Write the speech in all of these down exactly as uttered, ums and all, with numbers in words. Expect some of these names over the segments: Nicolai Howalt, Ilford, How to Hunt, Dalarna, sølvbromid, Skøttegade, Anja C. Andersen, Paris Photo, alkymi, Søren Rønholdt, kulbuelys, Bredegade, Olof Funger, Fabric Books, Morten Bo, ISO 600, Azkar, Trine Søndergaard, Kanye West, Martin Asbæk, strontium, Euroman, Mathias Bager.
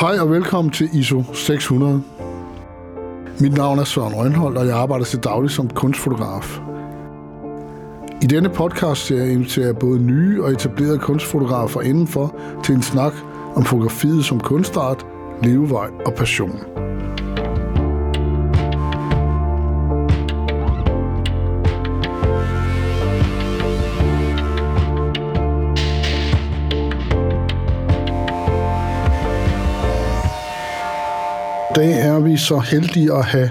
Hej og velkommen til I S O seks hundrede. Mit navn er Søren Rønholdt, og jeg arbejder til daglig som kunstfotograf. I denne podcastserie inviterer jeg både nye og etablerede kunstfotografer indenfor til en snak om fotografiet som kunstart, levevej og passion. I dag er vi så heldige at have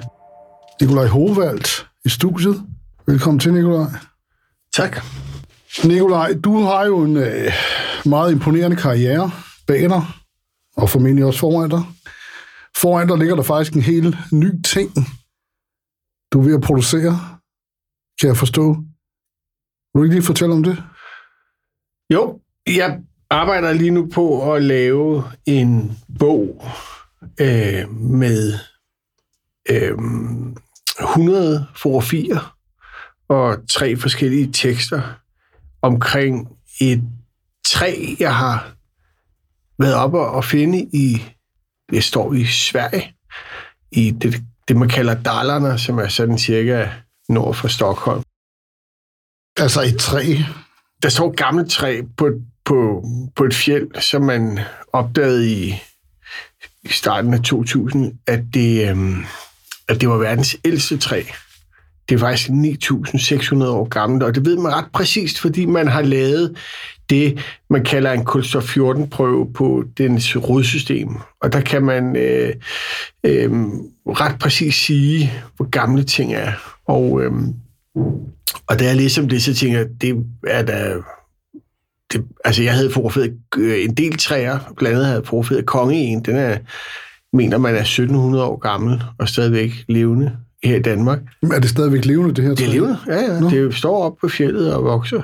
Nicolai Howalt i studiet. Velkommen til, Nicolai. Tak. Nicolai, du har jo en øh, meget imponerende karriere bag dig, og formentlig også foran dig. Foran dig ligger der faktisk en helt ny ting, du er ved at producere, kan jeg forstå. Vil du ikke lige fortælle om det? Jo, jeg arbejder lige nu på at lave en bog, Øh, med øh, hundrede fotografier og tre forskellige tekster omkring et træ, jeg har været oppe og finde i, det står i Sverige, i det, det man kalder Dalarna, som er sådan cirka nord for Stockholm. Altså et træ? Der står et gammelt træ på, på, på et fjeld, som man opdagede i i starten af to tusind, at det, øhm, at det var verdens ældste træ. Det er faktisk ni tusind seks hundrede år gammelt, og det ved man ret præcist, fordi man har lavet det, man kalder en kulstof fjorten prøve på dens rodsystem. Og der kan man øh, øh, ret præcist sige, hvor gamle ting er. Og, øh, og da jeg læste om det, så tænker jeg, det er da... Det, altså, jeg havde forfædet en del træer, blandt andet havde jeg forfædet kongeen. Den er, mener man, er sytten hundrede år gammel og stadigvæk levende her i Danmark. Er det stadigvæk levende, det her træ? Det er levende, ja, ja. No. Det står op på fjeldet og vokser.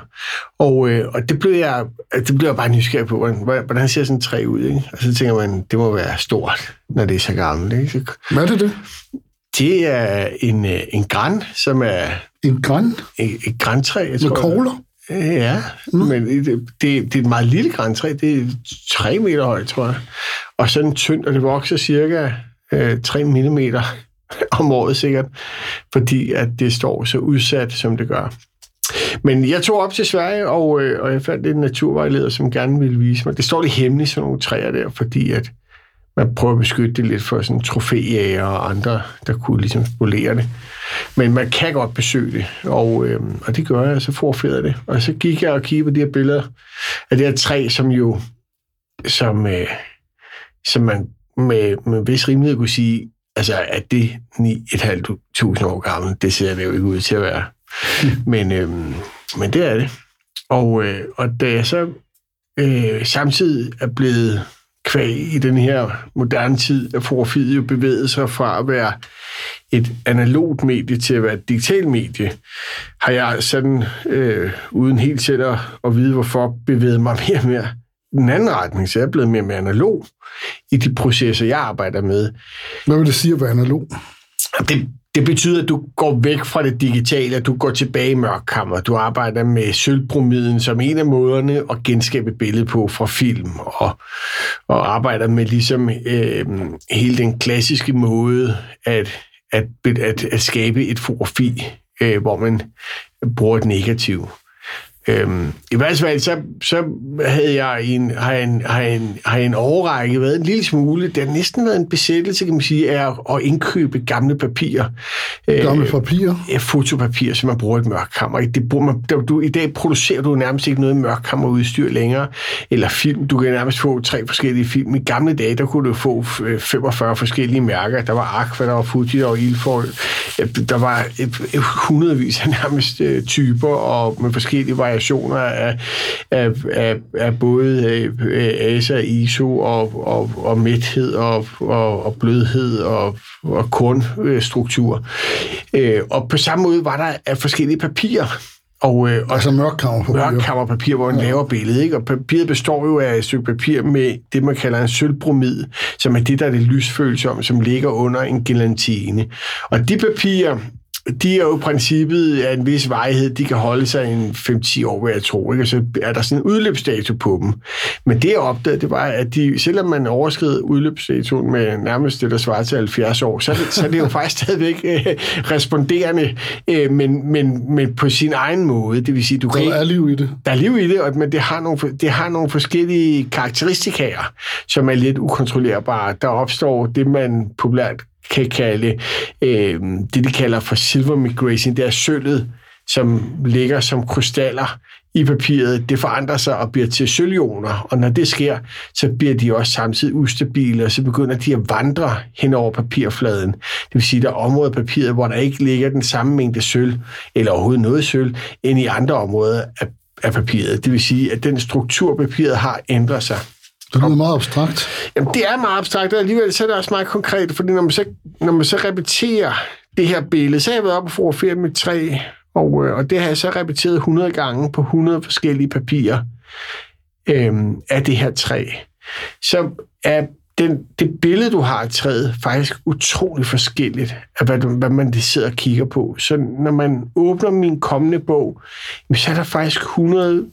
Og, øh, og det, blev jeg, det blev jeg bare nysgerrig på, hvordan, hvordan ser sådan et træ ud, ikke? Og så tænker man, det må være stort, når det er så gammelt, ikke? Så, hvad er det det? Det er en, en gran, som er... En gran? Et, et grantræ, jeg tror. Med kogler? Ja, mm. men det, det, det er et meget lille grantræ. Det er tre meter højt, tror jeg. Og sådan tyndt, og det vokser cirka øh, tre millimeter om året sikkert, fordi at det står så udsat, som det gør. Men jeg tog op til Sverige, og, øh, og jeg fandt en naturvejleder, som gerne ville vise mig. Det står lidt hemmeligt, sådan nogle træer der, fordi at man prøver at beskytte det lidt for sådan trofæjæger og andre, der kunne ligesom spolere det. Men man kan godt besøge det, og, øh, og det gør jeg, så forfædrede det. Og så gik jeg og kiggede på de her billeder af det her træ, som jo, som, øh, som man med, med vis rimelighed kunne sige, altså at det ni tusind fem hundrede år gammelt, det ser det jo ikke ud til at være. Men, øh, men det er det. Og, øh, og da jeg så øh, samtidig er blevet kvæg i den her moderne tid, at fotografiet jo bevæget sig fra at være et analogt medie til at være et digitalt medie, har jeg sådan, øh, uden helt selv at, at vide hvorfor, bevæget mig mere og mere i den anden retning, så jeg er blevet mere og mere analog i de processer, jeg arbejder med. Hvad vil det sige at være analog? Det, det betyder, at du går væk fra det digitale, at du går tilbage i mørkkammer. Du arbejder med sølvbromiden som en af måderne at genskabe billedet på fra film, og, og arbejder med ligesom øh, hele den klassiske måde at, at, at, at skabe et fotografi, øh, hvor man bruger et negativ. Øhm, I hvert fald så, så havde jeg en, har en, har en, har en overrække været en lille smule, det har næsten været en besættelse, kan man sige, af at indkøbe gamle papirer. Gamle papirer? Øh, ja, fotopapirer, som man bruger et mørkkammer. Det bruger man, der, du, i dag producerer du nærmest ikke noget mørkkammerudstyr længere, eller film. Du kan nærmest få tre forskellige film. I gamle dage, der kunne du få femogfyrre forskellige mærker. Der var Aqua, der var Fuji, der var Ilford. Der var hundredvis af nærmest typer, og med forskellige varianter. variationer af, af, af, af både A S A, I S O og, og, og mæthed og, og, og blødhed og, og kornstruktur. Og på samme måde var der forskellige papirer. Og, øh, og altså mørkkammerpapir. Mørkkammerpapir, hvor man ja. laver billedet, ikke? Og papiret består jo af et stykke papir med det, man kalder en sølvbromid, som er det, der er det lysfølsomme, som ligger under en gelatine. Og de papirer de er jo i princippet af en vis varighed, de kan holde sig en fem til ti år, hvad jeg tror, ikke? Og så er der sådan en udløbsdato på dem. Men det jeg opdagede, det var, at de, selvom man overskred udløbsdatoen med nærmest det, der svarer til halvfjerds år, så, så er det jo faktisk stadigvæk øh, responderende, øh, men, men, men på sin egen måde. Det vil sige, du kan der er liv i det. Der er liv i det, og, men det har, nogle, det har nogle forskellige karakteristikaer, som er lidt ukontrollerbare. Der opstår det, man populært kan kalde øh, det, de kalder for silver migration. Det er sølvet, som ligger som krystaller i papiret. Det forandrer sig og bliver til sølvioner, og når det sker, så bliver de også samtidig ustabile, og så begynder de at vandre hen over papirfladen. Det vil sige, at der er områder af papiret, hvor der ikke ligger den samme mængde sølv, eller overhovedet noget sølv, end i andre områder af, af papiret. Det vil sige, at den struktur, papiret har, ændrer sig. Det er meget abstrakt. Jamen, det er meget abstrakt, og alligevel så er det også meget konkret, fordi når man så, når man så repeterer det her billede, så har jeg været oppe og fotograferet med træ, og, og det har jeg så repeteret hundrede gange på hundrede forskellige papirer øhm, af det her træ. Så er den, det billede, du har af træet, faktisk utroligt forskelligt af, hvad, hvad man sidder og kigger på. Så når man åbner min kommende bog, så er der faktisk hundrede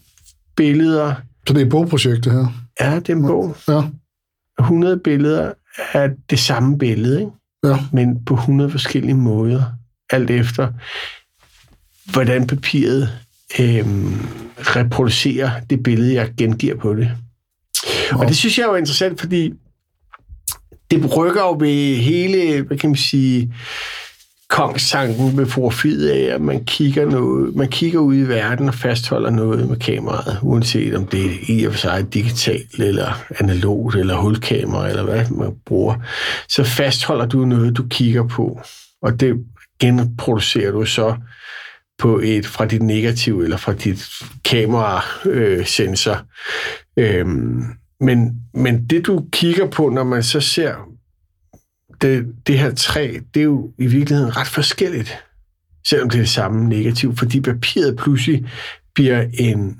billeder. Så det er et bogprojekt, det her? Ja, det er en bog. Ja. hundrede billeder af det samme billede, ikke? Ja. Men på hundrede forskellige måder, alt efter hvordan papiret øh, reproducerer det billede, jeg gengiver på det. Og det synes jeg er jo interessant, fordi det rykker jo ved hele, hvad kan man sige, kongstanken med fotografiet af, at man kigger, noget, man kigger ud i verden og fastholder noget med kameraet, uanset om det er i og for sig digitalt, eller analogt, eller hulkamera, eller hvad man bruger. Så fastholder du noget, du kigger på, og det genproducerer du så på et fra dit negativ eller fra dit kamerasensor. Øh, øhm, men, men det, du kigger på, når man så ser det, det her træ, det er jo i virkeligheden ret forskelligt, selvom det er det samme negativ, fordi papiret pludselig bliver en,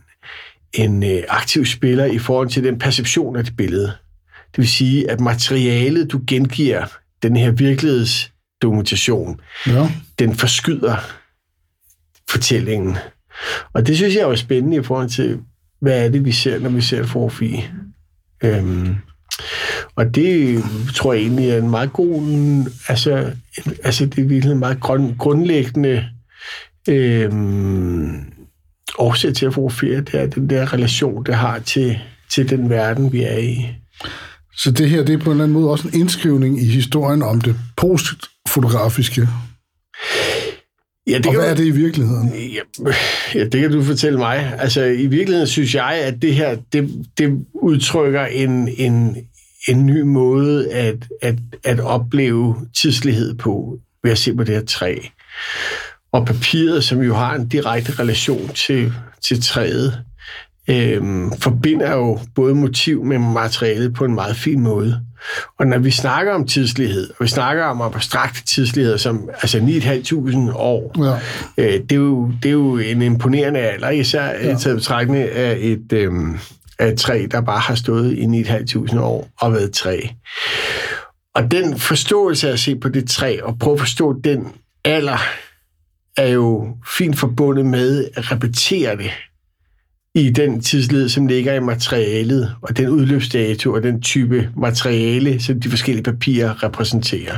en aktiv spiller i forhold til den perception af det billede. Det vil sige, at materialet, du gengiver, den her virkelighedsdokumentation, ja, den forskyder fortællingen. Og det synes jeg er jo spændende i forhold til, hvad er det, vi ser, når vi ser et fotografi. Øhm, og det tror jeg egentlig er en meget god, altså, altså det er virkelig en meget grund, grundlæggende øhm, årsag til at fotografere, det er den der relation, det har til, til den verden, vi er i. Så det her, det er på en eller anden måde også en indskrivning i historien om det postfotografiske. Ja, det og hvad du, er det i virkeligheden? Ja, ja, det kan du fortælle mig. Altså, i virkeligheden synes jeg, at det her, det, det udtrykker en, en, en ny måde at, at, at opleve tidslighed på, ved at se på det her træ. Og papiret, som jo har en direkte relation til, til træet, øhm, forbinder jo både motiv med materialet på en meget fin måde. Og når vi snakker om tidslighed, og vi snakker om abstrakte tidsligheder, som altså ni tusind fem hundrede år, ja, øh, det, er jo, det er jo en imponerende alder, især ja, taget betragtning af et, øh, af et træ, der bare har stået i ni tusind fem hundrede år og været træ. Og den forståelse af at se på det træ, og prøve at forstå den alder, er jo fint forbundet med at repetere det i den tidsled, som ligger i materialet, og den udløbsdato og den type materiale, som de forskellige papirer repræsenterer.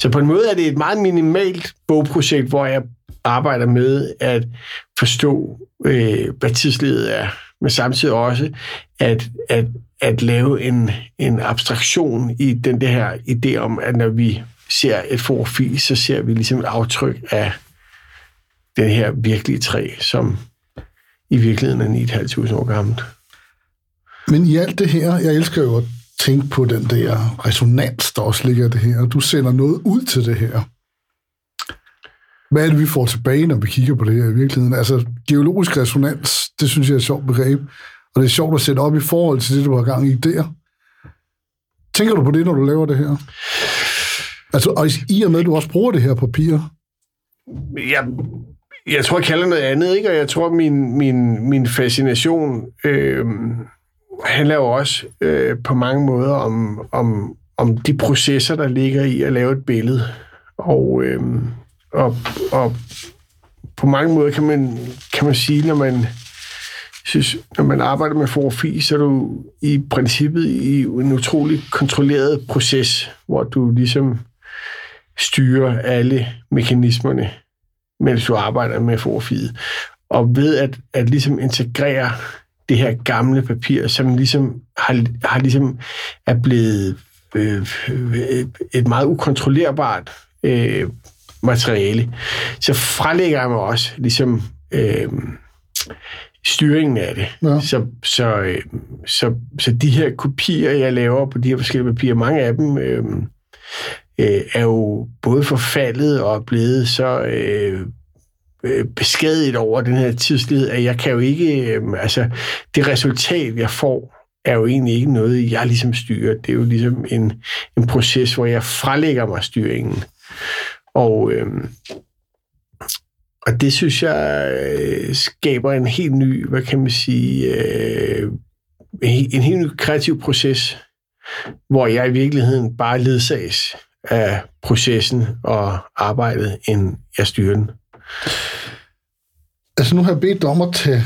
Så på en måde er det et meget minimalt bogprojekt, hvor jeg arbejder med at forstå, øh, hvad tidsledet er, men samtidig også at, at, at lave en, en abstraktion i den der her idé om, at når vi ser et fotografi, så ser vi ligesom et aftryk af den her virkelige træ, som i virkeligheden er ni tusind fem hundrede år gammelt. Men i alt det her, jeg elsker jo at tænke på den der resonans, der også ligger det her. Du sender noget ud til det her. Hvad er det, vi får tilbage, når vi kigger på det her i virkeligheden? Altså, geologisk resonans, det synes jeg er et sjovt begreb, og det er sjovt at sætte op i forhold til det, du har gang i der. Tænker du på det, når du laver det her? Altså, og i og med, at du også bruger det her papir? Ja. Jeg tror, jeg kalder noget andet, ikke? Og jeg tror, min, min, min fascination øh, handler jo også øh, på mange måder om, om, om de processer, der ligger i at lave et billede. Og, øh, og, og på mange måder kan man, kan man sige, når man, synes, når man arbejder med fotografi, så er du i princippet i en utrolig kontrolleret proces, hvor du ligesom styrer alle mekanismerne, mens du arbejder med fotografiet. Og ved at, at ligesom integrere det her gamle papir, som ligesom, har, har ligesom er blevet øh, et meget ukontrollerbart øh, materiale, så frelægger jeg mig også ligesom øh, styringen af det. Ja. Så, så, øh, så, så de her kopier, jeg laver på de her forskellige papirer, mange af dem øh, øh, er jo både forfaldet og blevet så... Øh, beskadiget over den her tidslighed, at jeg kan jo ikke, øh, altså det resultat, jeg får, er jo egentlig ikke noget, jeg ligesom styrer. Det er jo ligesom en, en proces, hvor jeg frelægger mig styringen. Og, øh, og det synes jeg øh, skaber en helt ny, hvad kan man sige, øh, en helt ny kreativ proces, hvor jeg i virkeligheden bare ledsages af processen og arbejdet, end jeg styrer den. Altså nu har jeg bedt om at tage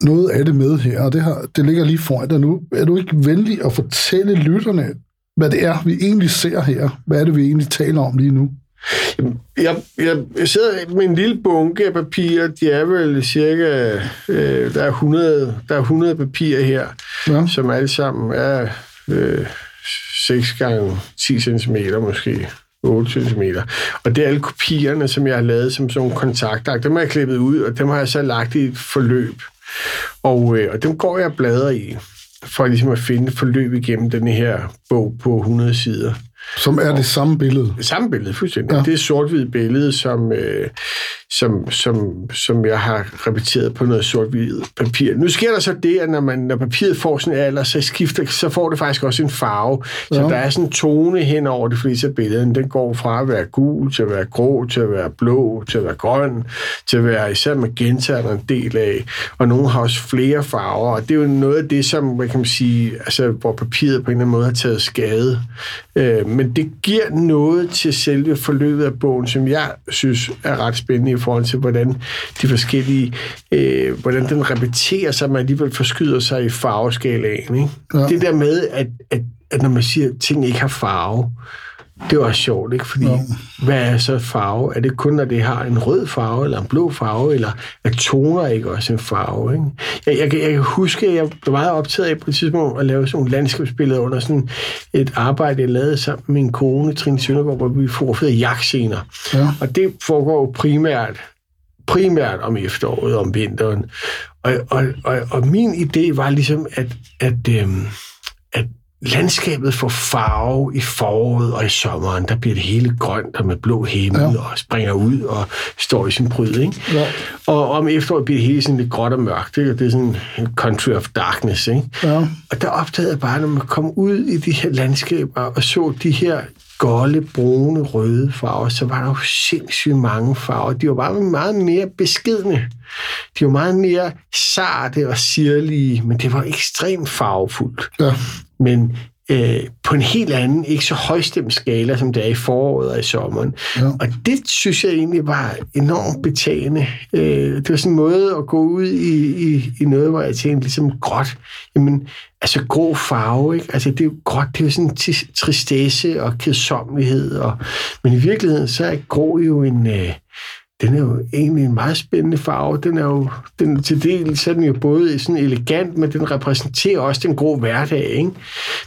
noget af det med her, og det, her, det ligger lige foran dig nu. Er du ikke venlig at fortælle lytterne, hvad det er, vi egentlig ser her? Hvad er det, vi egentlig taler om lige nu? Jeg, jeg, jeg sidder med en lille bunke af papirer. De er vel cirka... Øh, der, er hundrede, der er hundrede papirer her, ja. Som alle sammen er øh, seks gange ti centimeter måske. otte centimeter. Og det er alle kopierne, som jeg har lavet som sådan nogle kontakter. Dem har jeg klippet ud, og dem har jeg så lagt i et forløb. Og, øh, og dem går jeg og bladrer i, for ligesom at finde forløb igennem den her bog på hundrede sider. Som er og, det samme billede? Det samme billede, fuldstændig. Ja. Det er et sort-hvid billede, som, øh, som, som, som jeg har repeteret på noget sort-hvid papir. Nu sker der så det, at når, man, når papiret får sådan en alder, så skifter, så får det faktisk også en farve. Så ja. Der er sådan en tone hen over det fleste af billederne. Den går fra at være gul, til at være grå, til at være blå, til at være grøn, til at være især magenta, der er en del af. Og nogle har også flere farver. Og det er jo noget af det, som, hvad kan man sige, altså, hvor papiret på en eller anden måde har taget skade. Øh, men det giver noget til selve forløbet af bogen, som jeg synes er ret spændende i forhold til, hvordan de forskellige, øh, hvordan den repeterer sig, man alligevel forskyder sig i farveskalaen. Ikke? Ja. Det der med, at, at, at når man siger, at ting ikke har farve, det var sjovt, ikke? Fordi ja. Hvad er så farve? Er det kun, når det har en rød farve, eller en blå farve, eller er toner ikke også en farve? Ikke? Jeg, jeg, jeg kan huske, at jeg var meget optaget af på et tidspunkt at lave sådan nogle landskabsbilleder under sådan et arbejde, jeg lavede sammen med min kone, Trine Søndergaard, hvor vi fotograferede jagtscener. Ja. Og det foregår jo primært, primært om efteråret, om vinteren. Og, og, og, og min idé var ligesom, at... at, øhm, at landskabet får farve i foråret og i sommeren. Der bliver det hele grønt og med blå himmel, ja. Og springer ud og står i sin pryd. Ikke? Ja. Og om efteråret bliver det hele sådan lidt gråt og mørkt. Ikke? Det er sådan en country of darkness. Ikke? Ja. Og der opdagede jeg bare, når man kom ud i de her landskaber og så de her golde, brune, røde farver, så var der jo sindssygt mange farver. De var bare meget mere beskedne. De var meget mere sarte og sirlige, men det var ekstremt farvefuldt. Ja. Men øh, på en helt anden, ikke så højstemt skala, som det er i foråret og i sommeren. Ja. Og det synes jeg egentlig var enormt betagende. Øh, det var sådan en måde at gå ud i, i, i noget, hvor jeg tænkte ligesom gråt. Jamen, altså grå farve, ikke? Altså det er jo gråt, det er jo sådan en t- tristesse og kedsommelighed. Og, men i virkeligheden, så er grå jo en... Øh, den er jo egentlig en meget spændende farve. Den er jo den, til del, så er den jo både sådan elegant, men den repræsenterer også den grå hverdag, ikke?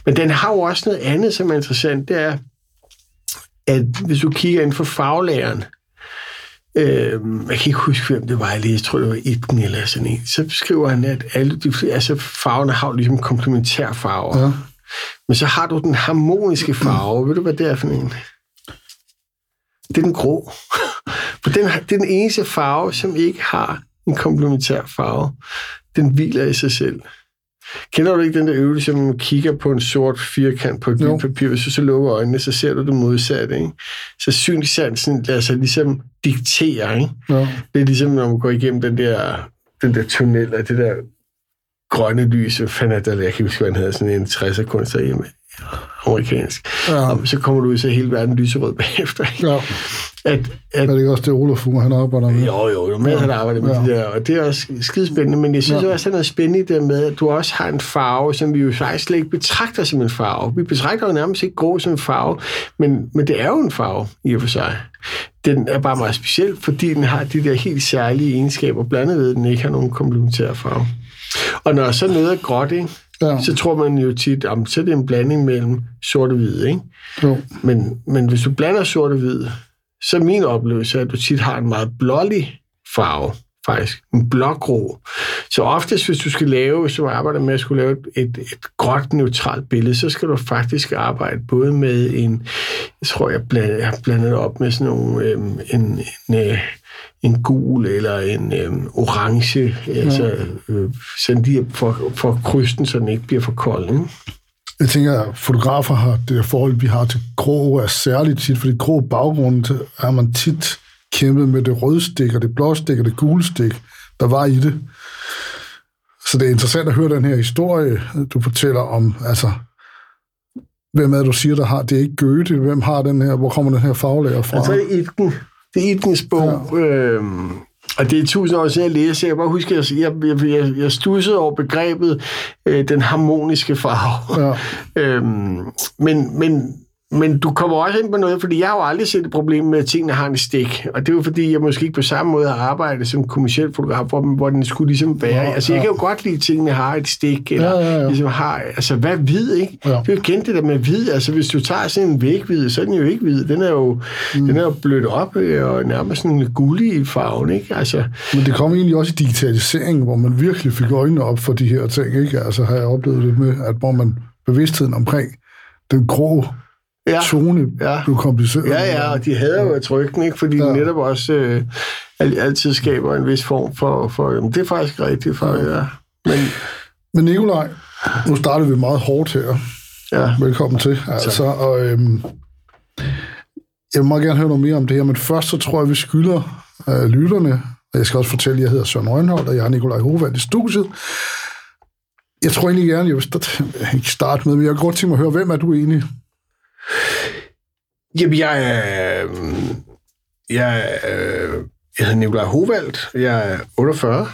Men den har jo også noget andet, som er interessant. Det er, at hvis du kigger inden for farvelageren, øh, jeg kan ikke huske, hvem det var, jeg lige tror, det var Ibn eller sådan en, så beskriver han, at alle de, altså farverne har jo ligesom komplementærfarver. Ja. Men så har du den harmoniske farve. Ved du, hvad det er for en? Det er den grå. For den, det er den eneste farve, som ikke har en komplementær farve. Den hviler i sig selv. Kender du ikke den der øvelse, når man kigger på en sort firkant på et hvidt papir, hvis du så lukker øjnene, så ser du det modsatte, ikke? Så synssansen lader sig ligesom diktere, ikke? No. Det er ligesom, når man går igennem den der, den der tunnel, og det der grønne lys, fandt jeg kan huske, han havde sådan en tresser kunstner hjemme, amerikansk. Ja. Og så kommer du ud, så hele verden lyserød bagefter. Ikke? Ja. At, at, er det ikke også det, Olof Funger, han arbejder med? Jo, jo, jo, men ja. han arbejder med ja. det der, og det er også skidespændende, men jeg synes ja. også, at det er spændende der med, at du også har en farve, som vi jo faktisk slet ikke betragter som en farve. Vi betragter jo nærmest ikke grå som en farve, men, men det er jo en farve i og for sig. Den er bare meget speciel, fordi den har de der helt særlige egenskaber, blandt andet ved, at den ikke har nogen komplementære farve. Og når så noget er gråt, ikke? Ja. Så tror man jo tit, at det er en blanding mellem sort og hvid, ikke? Jo. Men, men hvis du blander sort og hvid, så er min oplevelse, at du tit har en meget blålig farve, faktisk. En blågrå. Så oftest, hvis du skal lave, som arbejder med at skulle lave et, et gråt, neutralt billede, så skal du faktisk arbejde både med en, jeg tror, jeg blander, blander op med sådan nogle, øhm, en, en øh, en gul eller en øhm, orange, altså øh, sådan lige for, for krysten, så den ikke bliver for kold. Ikke? Jeg tænker, at fotografer har det forhold, vi har til grå, er særligt tit, fordi grå baggrunden er man tit kæmpet med det røde stik, og det blå stik, og det gule stik, der var i det. Så det er interessant at høre den her historie, du fortæller om, altså, hvem er du siger, der har, det er ikke Goethe, hvem har den her, hvor kommer den her farvelærer fra? Altså Itken. Det er Itgens bog, ja. øhm, og det er tusind år siden, jeg læser. Jeg bare husker, at jeg, jeg, jeg, jeg stussede over begrebet øh, den harmoniske farve. Ja. øhm, men, men, men du kommer også ind på noget, fordi jeg har jo aldrig set et problem med, at tingene har en stik. Og det er jo fordi, jeg måske ikke på samme måde har arbejdet som kommerciel fotograf, hvor, hvor den skulle ligesom være. Ja, altså, jeg ja. kan jo godt lide, at tingene har et stik, eller ja, ja, ja. ligesom har, altså, hvad hvid, ikke? Ja. Det er jo kendt det der med hvid. Altså, hvis du tager sådan en væghvid, så er den jo ikke hvid. Den er jo, mm. den er jo blødt op og nærmest sådan en gullig i farven, ikke? Altså. Men det kom egentlig også i digitaliseringen, hvor man virkelig fik øjnene op for de her ting, ikke? Altså, har jeg oplevet det med, at hvor man bevidstheden omkring den grå Ja. Tone ja. blev kompliceret. Ja, ja, og de hader jo at trykke, ikke? Fordi ja. de netop også øh, altid skaber en vis form for... for jamen, det er faktisk rigtigt, for ja. Men, Men Nicolai, nu starter vi meget hårdt her. Ja. Velkommen til. Altså, og, øhm, jeg vil meget gerne høre noget mere om det her, men først så tror jeg, vi skylder øh, lytterne, og jeg skal også fortælle, at jeg hedder Søren Rønholdt, og jeg er Nicolai Howalt i studiet. Jeg tror egentlig gerne, jeg vil start, ikke starte med, men jeg kan godt tænke mig at høre, hvem er du egentlig? Jamen, jeg er, jeg, er, jeg hedder Nicolai Howalt, jeg er otteogfyrre,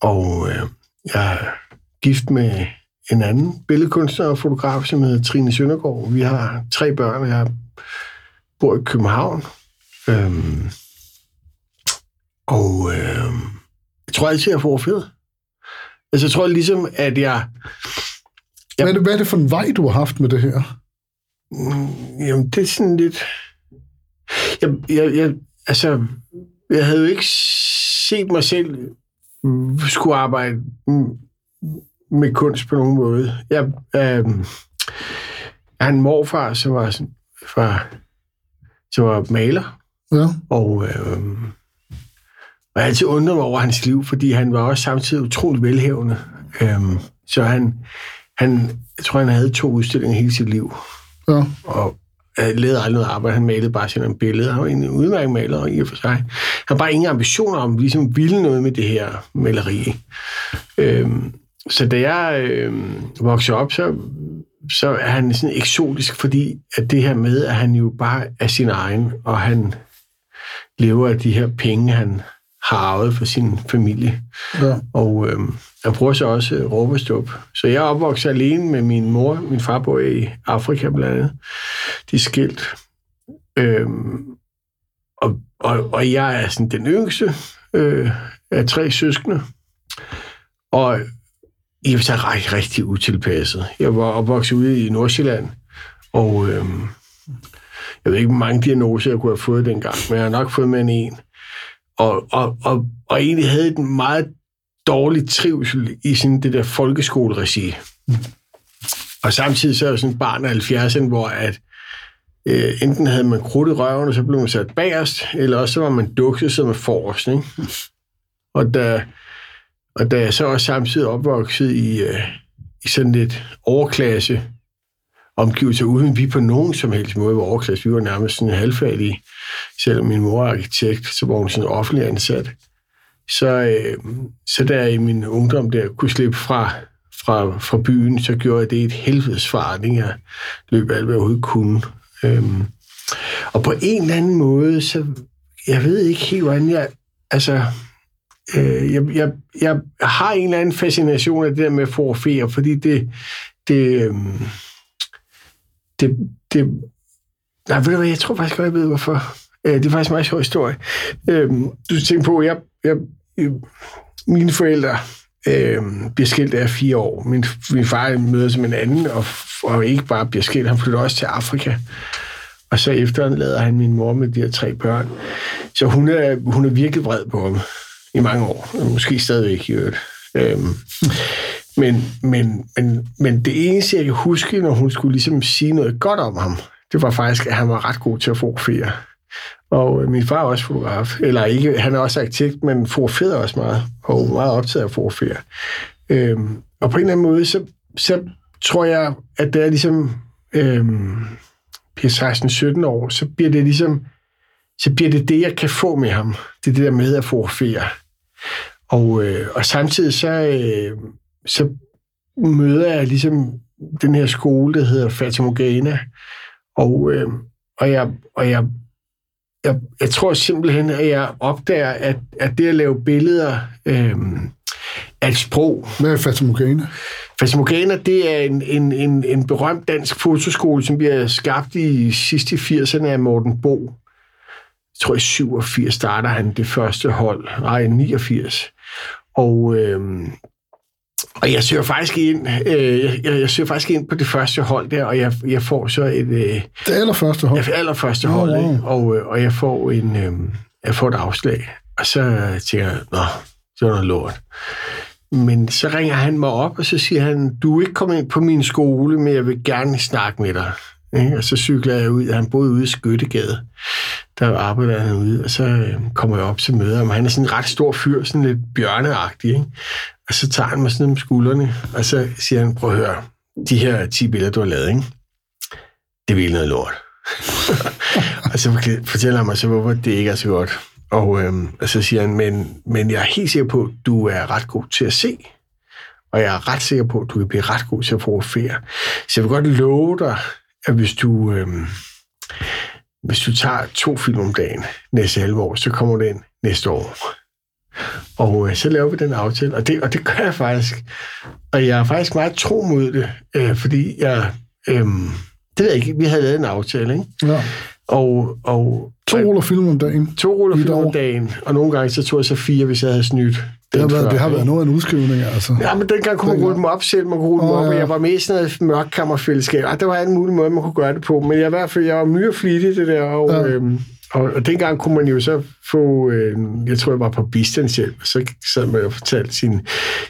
og jeg er gift med en anden billedkunstner og fotograf, som hedder Trine Søndergaard. Vi har tre børn, jeg bor i København, øhm, og øhm, jeg tror altid, jeg er for fed. Altså, jeg tror ligesom, at jeg... jeg... Hvad, er det, hvad er det for en vej, du har haft med det her? Jamen, det er sådan lidt... Jeg, jeg, jeg, altså, jeg havde jo ikke set mig selv skulle arbejde med kunst på nogen måde. Jeg, øh, jeg har en morfar, som var, var, som var maler, ja. og, øh, og jeg har altid undret mig over hans liv, fordi han var også samtidig utrolig velhævende. Øh, så han, han, jeg tror, han havde to udstillinger hele sit liv. Ja. Og jeg lavede aldrig noget arbejde. Han malede bare sine billeder. Han var en udmærket maler i og for sig. Han havde bare ingen ambitioner om, at ligesom ville noget med det her maleri. Øhm, så da jeg øhm, voksede op, så, så er han sådan eksotisk, fordi at det her med, at han jo bare er sin egen, og han lever af de her penge, han har arvet for sin familie. Ja. Og øhm, jeg bruger så også øh, råbestup. Så jeg opvokser alene med min mor. Min far bor i Afrika blandt andet. De er skilt. Øhm, og, og, og jeg er sådan den yngste øh, af tre søskende. Og jeg var rigtig, rigtig utilpasset. Jeg var opvokset ude i Nordsjælland. Og øhm, jeg ved ikke, hvor mange diagnoser jeg kunne have fået dengang, men jeg har nok fået med en en. Og, og, og, og egentlig havde et meget dårligt trivsel i sådan det der folkeskoleregi. Mm. Og samtidig så er jeg sådan et barn af halvfjerdserne, hvor at, øh, enten havde man krudt i røven, og så blev man sat bagerst, eller også så var man dukset, så man forrest. Ikke? Mm. Og, da, og da jeg så også samtidig opvokset i, øh, i sådan et overklasse omgivelser, uden vi på nogen som helst måde var overklasse. Vi var nærmest sådan halvfærdige. Selvom min mor er arkitekt, så var hun sådan offentlig ansat. så, øh, så der i min ungdom der kunne slippe fra, fra, fra byen, så gjorde jeg det et helvedes fart, ikke? Jeg løb alt, hvad jeg overhovedet kunne. Øhm, og på en eller anden måde, så jeg ved ikke helt, hvordan jeg... Altså, øh, jeg, jeg, jeg har en eller anden fascination af det der med forfære, fordi det... det øh, Det, det, nej, ved du hvad, jeg tror faktisk godt, jeg ved, hvorfor. Det er faktisk en meget sjov historie. Du tænker på, jeg, jeg, mine forældre øh, bliver skilt af fire år. Min, min far møder som en anden, og, og ikke bare bliver skilt, han flytter også til Afrika. Og så efterlader han min mor med de her tre børn. Så hun er, hun er virkelig vred på ham i mange år. Måske stadigvæk i øvrigt. Øh. Men, men, men, men det eneste, jeg kan huske, når hun skulle ligesom sige noget godt om ham, det var faktisk, at han var ret god til at fotografere. Og min far er også fotograf. Eller ikke, han er også arkitekt, men fotograferer også meget. Og meget optaget af fotografere. Øhm, og på en eller anden måde, så, så tror jeg, at det er ligesom øhm, seksten sytten år, så bliver det ligesom, så bliver det det, jeg kan få med ham. Det er det der med at fotografere. Og, øh, og samtidig så... Øh, så møder jeg ligesom den her skole, der hedder Fatamorgana, og, øh, og, jeg, og jeg, jeg, jeg tror simpelthen, at jeg opdager, at, at det at lave billeder øh, er et sprog. Hvad er Fatamorgana? Fatamorgana, det er en, en, en, en berømt dansk fotoskole, som bliver skabt i sidste firserne af Morten Bo. Jeg tror, i syvogfirs starter han det første hold, nej, niogfirs. Og... Øh, Og jeg søger faktisk ind, øh, jeg, jeg søger faktisk ind på det første hold der, og jeg, jeg får så et øh, det allerførste hold, jeg, allerførste hold, oh, yeah. og øh, og jeg får en, øh, jeg får et afslag, og så tænker jeg, nå, det var noget lort. Men så ringer han mig op, og så siger han, du er ikke kommet ind på min skole, men jeg vil gerne snakke med dig. Ikke? Og så cykler jeg ud, han boede ude i Skøttegade, der arbejder han ude, og så kommer jeg op til møder om. Han er sådan en ret stor fyr, sådan lidt bjørneagtig, ikke? Og så tager han mig sådan om skuldrene, og så siger han, prøv at høre, de her ti billeder, du har lavet, ikke? Det er virkelig noget lort. Og så fortæller han mig så, hvorfor det ikke er så godt. Og, øhm, og så siger han, men, men jeg er helt sikker på, at du er ret god til at se. Og jeg er ret sikker på, at du kan blive ret god til at fotografere. Så jeg vil godt love dig, at hvis du, øhm, hvis du tager to film om dagen næste halve år, så kommer den næste år. Og øh, så laver vi den aftale, og det, og det gør jeg faktisk. Og jeg er faktisk meget tro mod det, øh, fordi jeg... Øh, det ved jeg ikke, vi havde lavet en aftale, ikke? Ja. Og, og, to ruller film om dagen. To ruller film om dagen, og nogle gange så tog jeg så fire, hvis jeg havde snydt. Det har, været, det har været noget af en udskrivning, altså. Ja, men dengang kunne man rulle dem op selv, man kunne rulle oh, dem op, ja. Og jeg var mest sådan noget mørkkammerfællesskab. Ej, der var en mulig måde, man kunne gøre det på, men jeg, i hvert fald, jeg var myre flittig, det der, og... Ja. Øh, Og, og dengang kunne man jo så få, øh, jeg tror, jeg var på bistandshjælp, og så sad man og fortalte sin,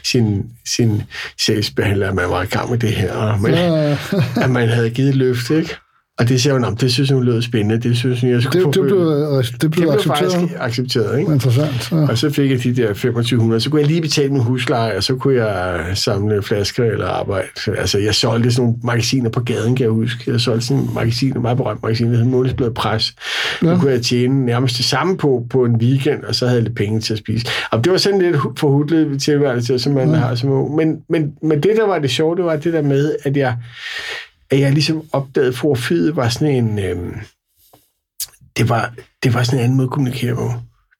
sin, sin sagsbehandler, at man var i gang med det her, og man, ja. At man havde givet løft, ikke? Og det sagde hun, at det synes hun lød spændende, det synes hun, jeg skulle det, det, blev, det, blev det blev accepteret. Faktisk accepteret, ikke? Interessant, ja. Og så fik jeg de der femogtyve hundrede, så kunne jeg lige betale min husleje, og så kunne jeg samle flasker eller arbejde. Altså, jeg solgte sådan nogle magasiner på gaden, kan jeg huske. Jeg solgte sådan en magasin, en meget berømt magasin, der hed Månedsblad Pres. Ja. Det kunne jeg tjene nærmest det samme på på en weekend, og så havde jeg lidt penge til at spise. Og det var sådan lidt forhudlet tilværelse, som man ja. Har som ung. Men, men, men det, der var det sjove, det var det der med, at jeg... at jeg ligesom opdagede, for at fide var sådan en... Øh, det, var, det var sådan en anden måde at kommunikere på.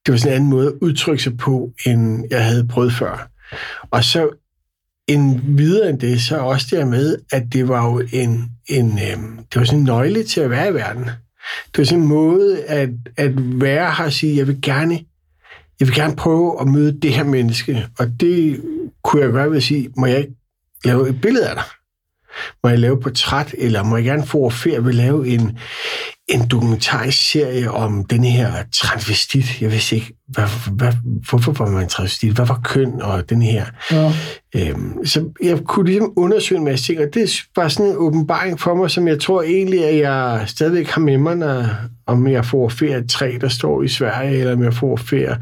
Det var sådan en anden måde at udtrykke sig på, end jeg havde prøvet før. Og så en videre end det, så også der med, at det var jo en... en øh, det var sådan en nøgle til at være i verden. Det var sådan en måde at, at være her og sige, jeg vil gerne... Jeg vil gerne prøve at møde det her menneske. Og det kunne jeg gøre ved at sige, må jeg ikke lave et billede af dig? Må jeg lave portræt, eller må jeg gerne få affærd, vil lave en, en dokumentarisk serie om den her transvestit. Jeg vidste ikke, hvad, hvad, hvorfor var man transvestit? Hvad var køn og den her? Ja. Øhm, så jeg kunne ligesom undersøge en masse ting, og det var sådan en åbenbaring for mig, som jeg tror egentlig, at jeg stadigvæk har med mig, når, om jeg får affærd et træ, der står i Sverige, eller om jeg får affærd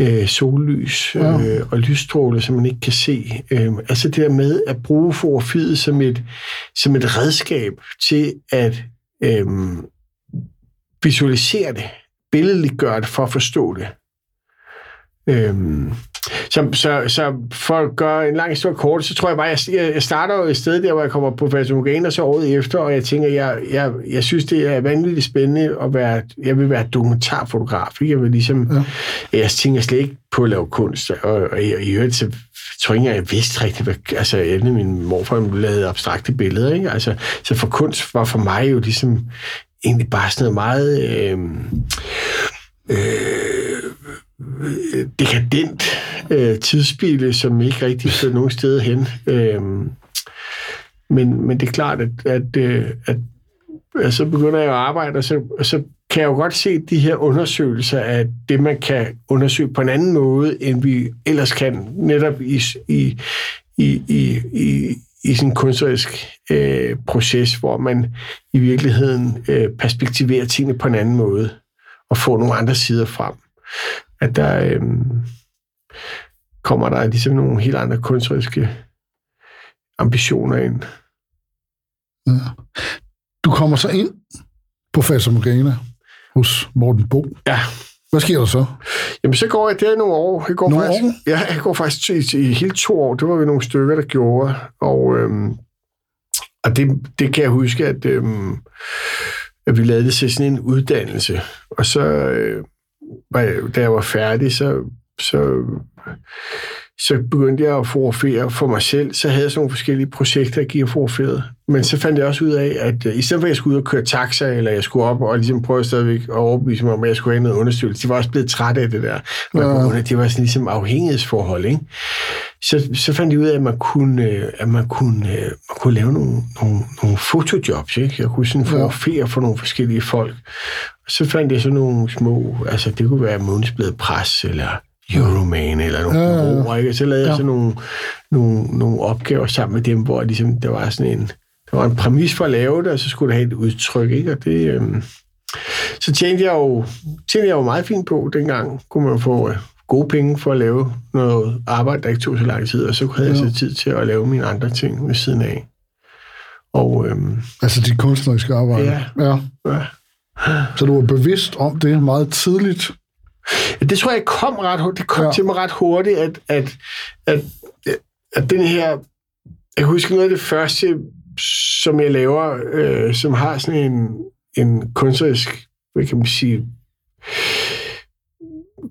øh, sollys ja. øh, og lysstråler, som man ikke kan se. Øhm, altså det der med at bruge forfidet som et, som et redskab til at øhm, visualisere det, billedliggøre det for at forstå det. Øhm, så, så, så for at gøre en lang historie kort, så tror jeg bare, jeg, jeg starter jo et sted der, hvor jeg kommer på Fatamorgana så året efter, og jeg tænker, jeg, jeg, jeg synes, det er vanvittigt spændende at være, jeg vil være dokumentarfotograf. Ikke? Jeg vil ligesom, ja. Jeg tænker slet ikke på at lave kunst, og, og i øvrigt så tror jeg ikke, jeg vidste rigtigt, hvad, altså endelig min morfar lavede abstrakte billeder, ikke? Altså, så for kunst var for mig jo ligesom egentlig bare sådan noget meget øh, øh, dekadent øh, tidsspilde, som ikke rigtig førte nogen steder hen. Øh, men, men det er klart, at, at, at, at, at så begynder jeg at arbejde, og så, og så kan jeg jo godt se de her undersøgelser af det, man kan undersøge på en anden måde, end vi ellers kan, netop i, i, i, i, i i sådan en kunstnerisk øh, proces, hvor man i virkeligheden øh, perspektiverer tingene på en anden måde, og får nogle andre sider frem. At der øh, kommer der ligesom nogle helt andre kunstneriske ambitioner ind. Ja. Du kommer så ind på Fatamorgana hos Morten Bo. Ja. Hvad sker der så? Jamen, så går jeg der i nogle år. Jeg går nogle faktisk, år? Ja, jeg går faktisk i, i hele to år. Det var jo nogle stykker, der gjorde. Og, øhm, og det, det kan jeg huske, at, øhm, at vi lavede det til sådan en uddannelse. Og så, øh, da jeg var færdig, så, så, så begyndte jeg at forfære for mig selv. Så havde jeg sådan nogle forskellige projekter, jeg gik forfæret. Men så fandt jeg også ud af, at i stedet for, at jeg skulle ud og køre taxa, eller jeg skulle op og ligesom prøve stadigvæk at overbevise mig om, at jeg skulle have noget understøttelse. De var også blevet trætte af det der. Ja. Det var sådan ligesom afhængighedsforhold, ikke? Så, så fandt jeg ud af, at man kunne, at man kunne, man kunne lave nogle, nogle, nogle fotojobs, ikke? Jeg kunne sådan forfære for nogle forskellige folk. Og så fandt jeg sådan nogle små, altså det kunne være månedsbladet pres, eller Euroman eller nogle ja, ja, ja. Romer, ikke? Så lavede ja. jeg sådan nogle, nogle, nogle opgaver sammen med dem, hvor ligesom, der var sådan en der var en præmis for at lave det, og så skulle det have et udtryk, ikke? Og det, øhm, så tjente jeg, jo, tjente jeg jo meget fint på dengang. Kunne man få øh, gode penge for at lave noget arbejde, der ikke tog så lang tid, og så havde ja. jeg så tid til at lave mine andre ting ved siden af. Og, øhm, altså dit kunstneriske arbejde? Ja. ja. ja. Så du var bevidst om det meget tidligt? Det tror jeg kom, ret, det kom ja. til mig ret hurtigt, at, at, at, at den her... Jeg kan huske noget af det første, som jeg laver, øh, som har sådan en, en kunstnerisk, hvad kan man sige,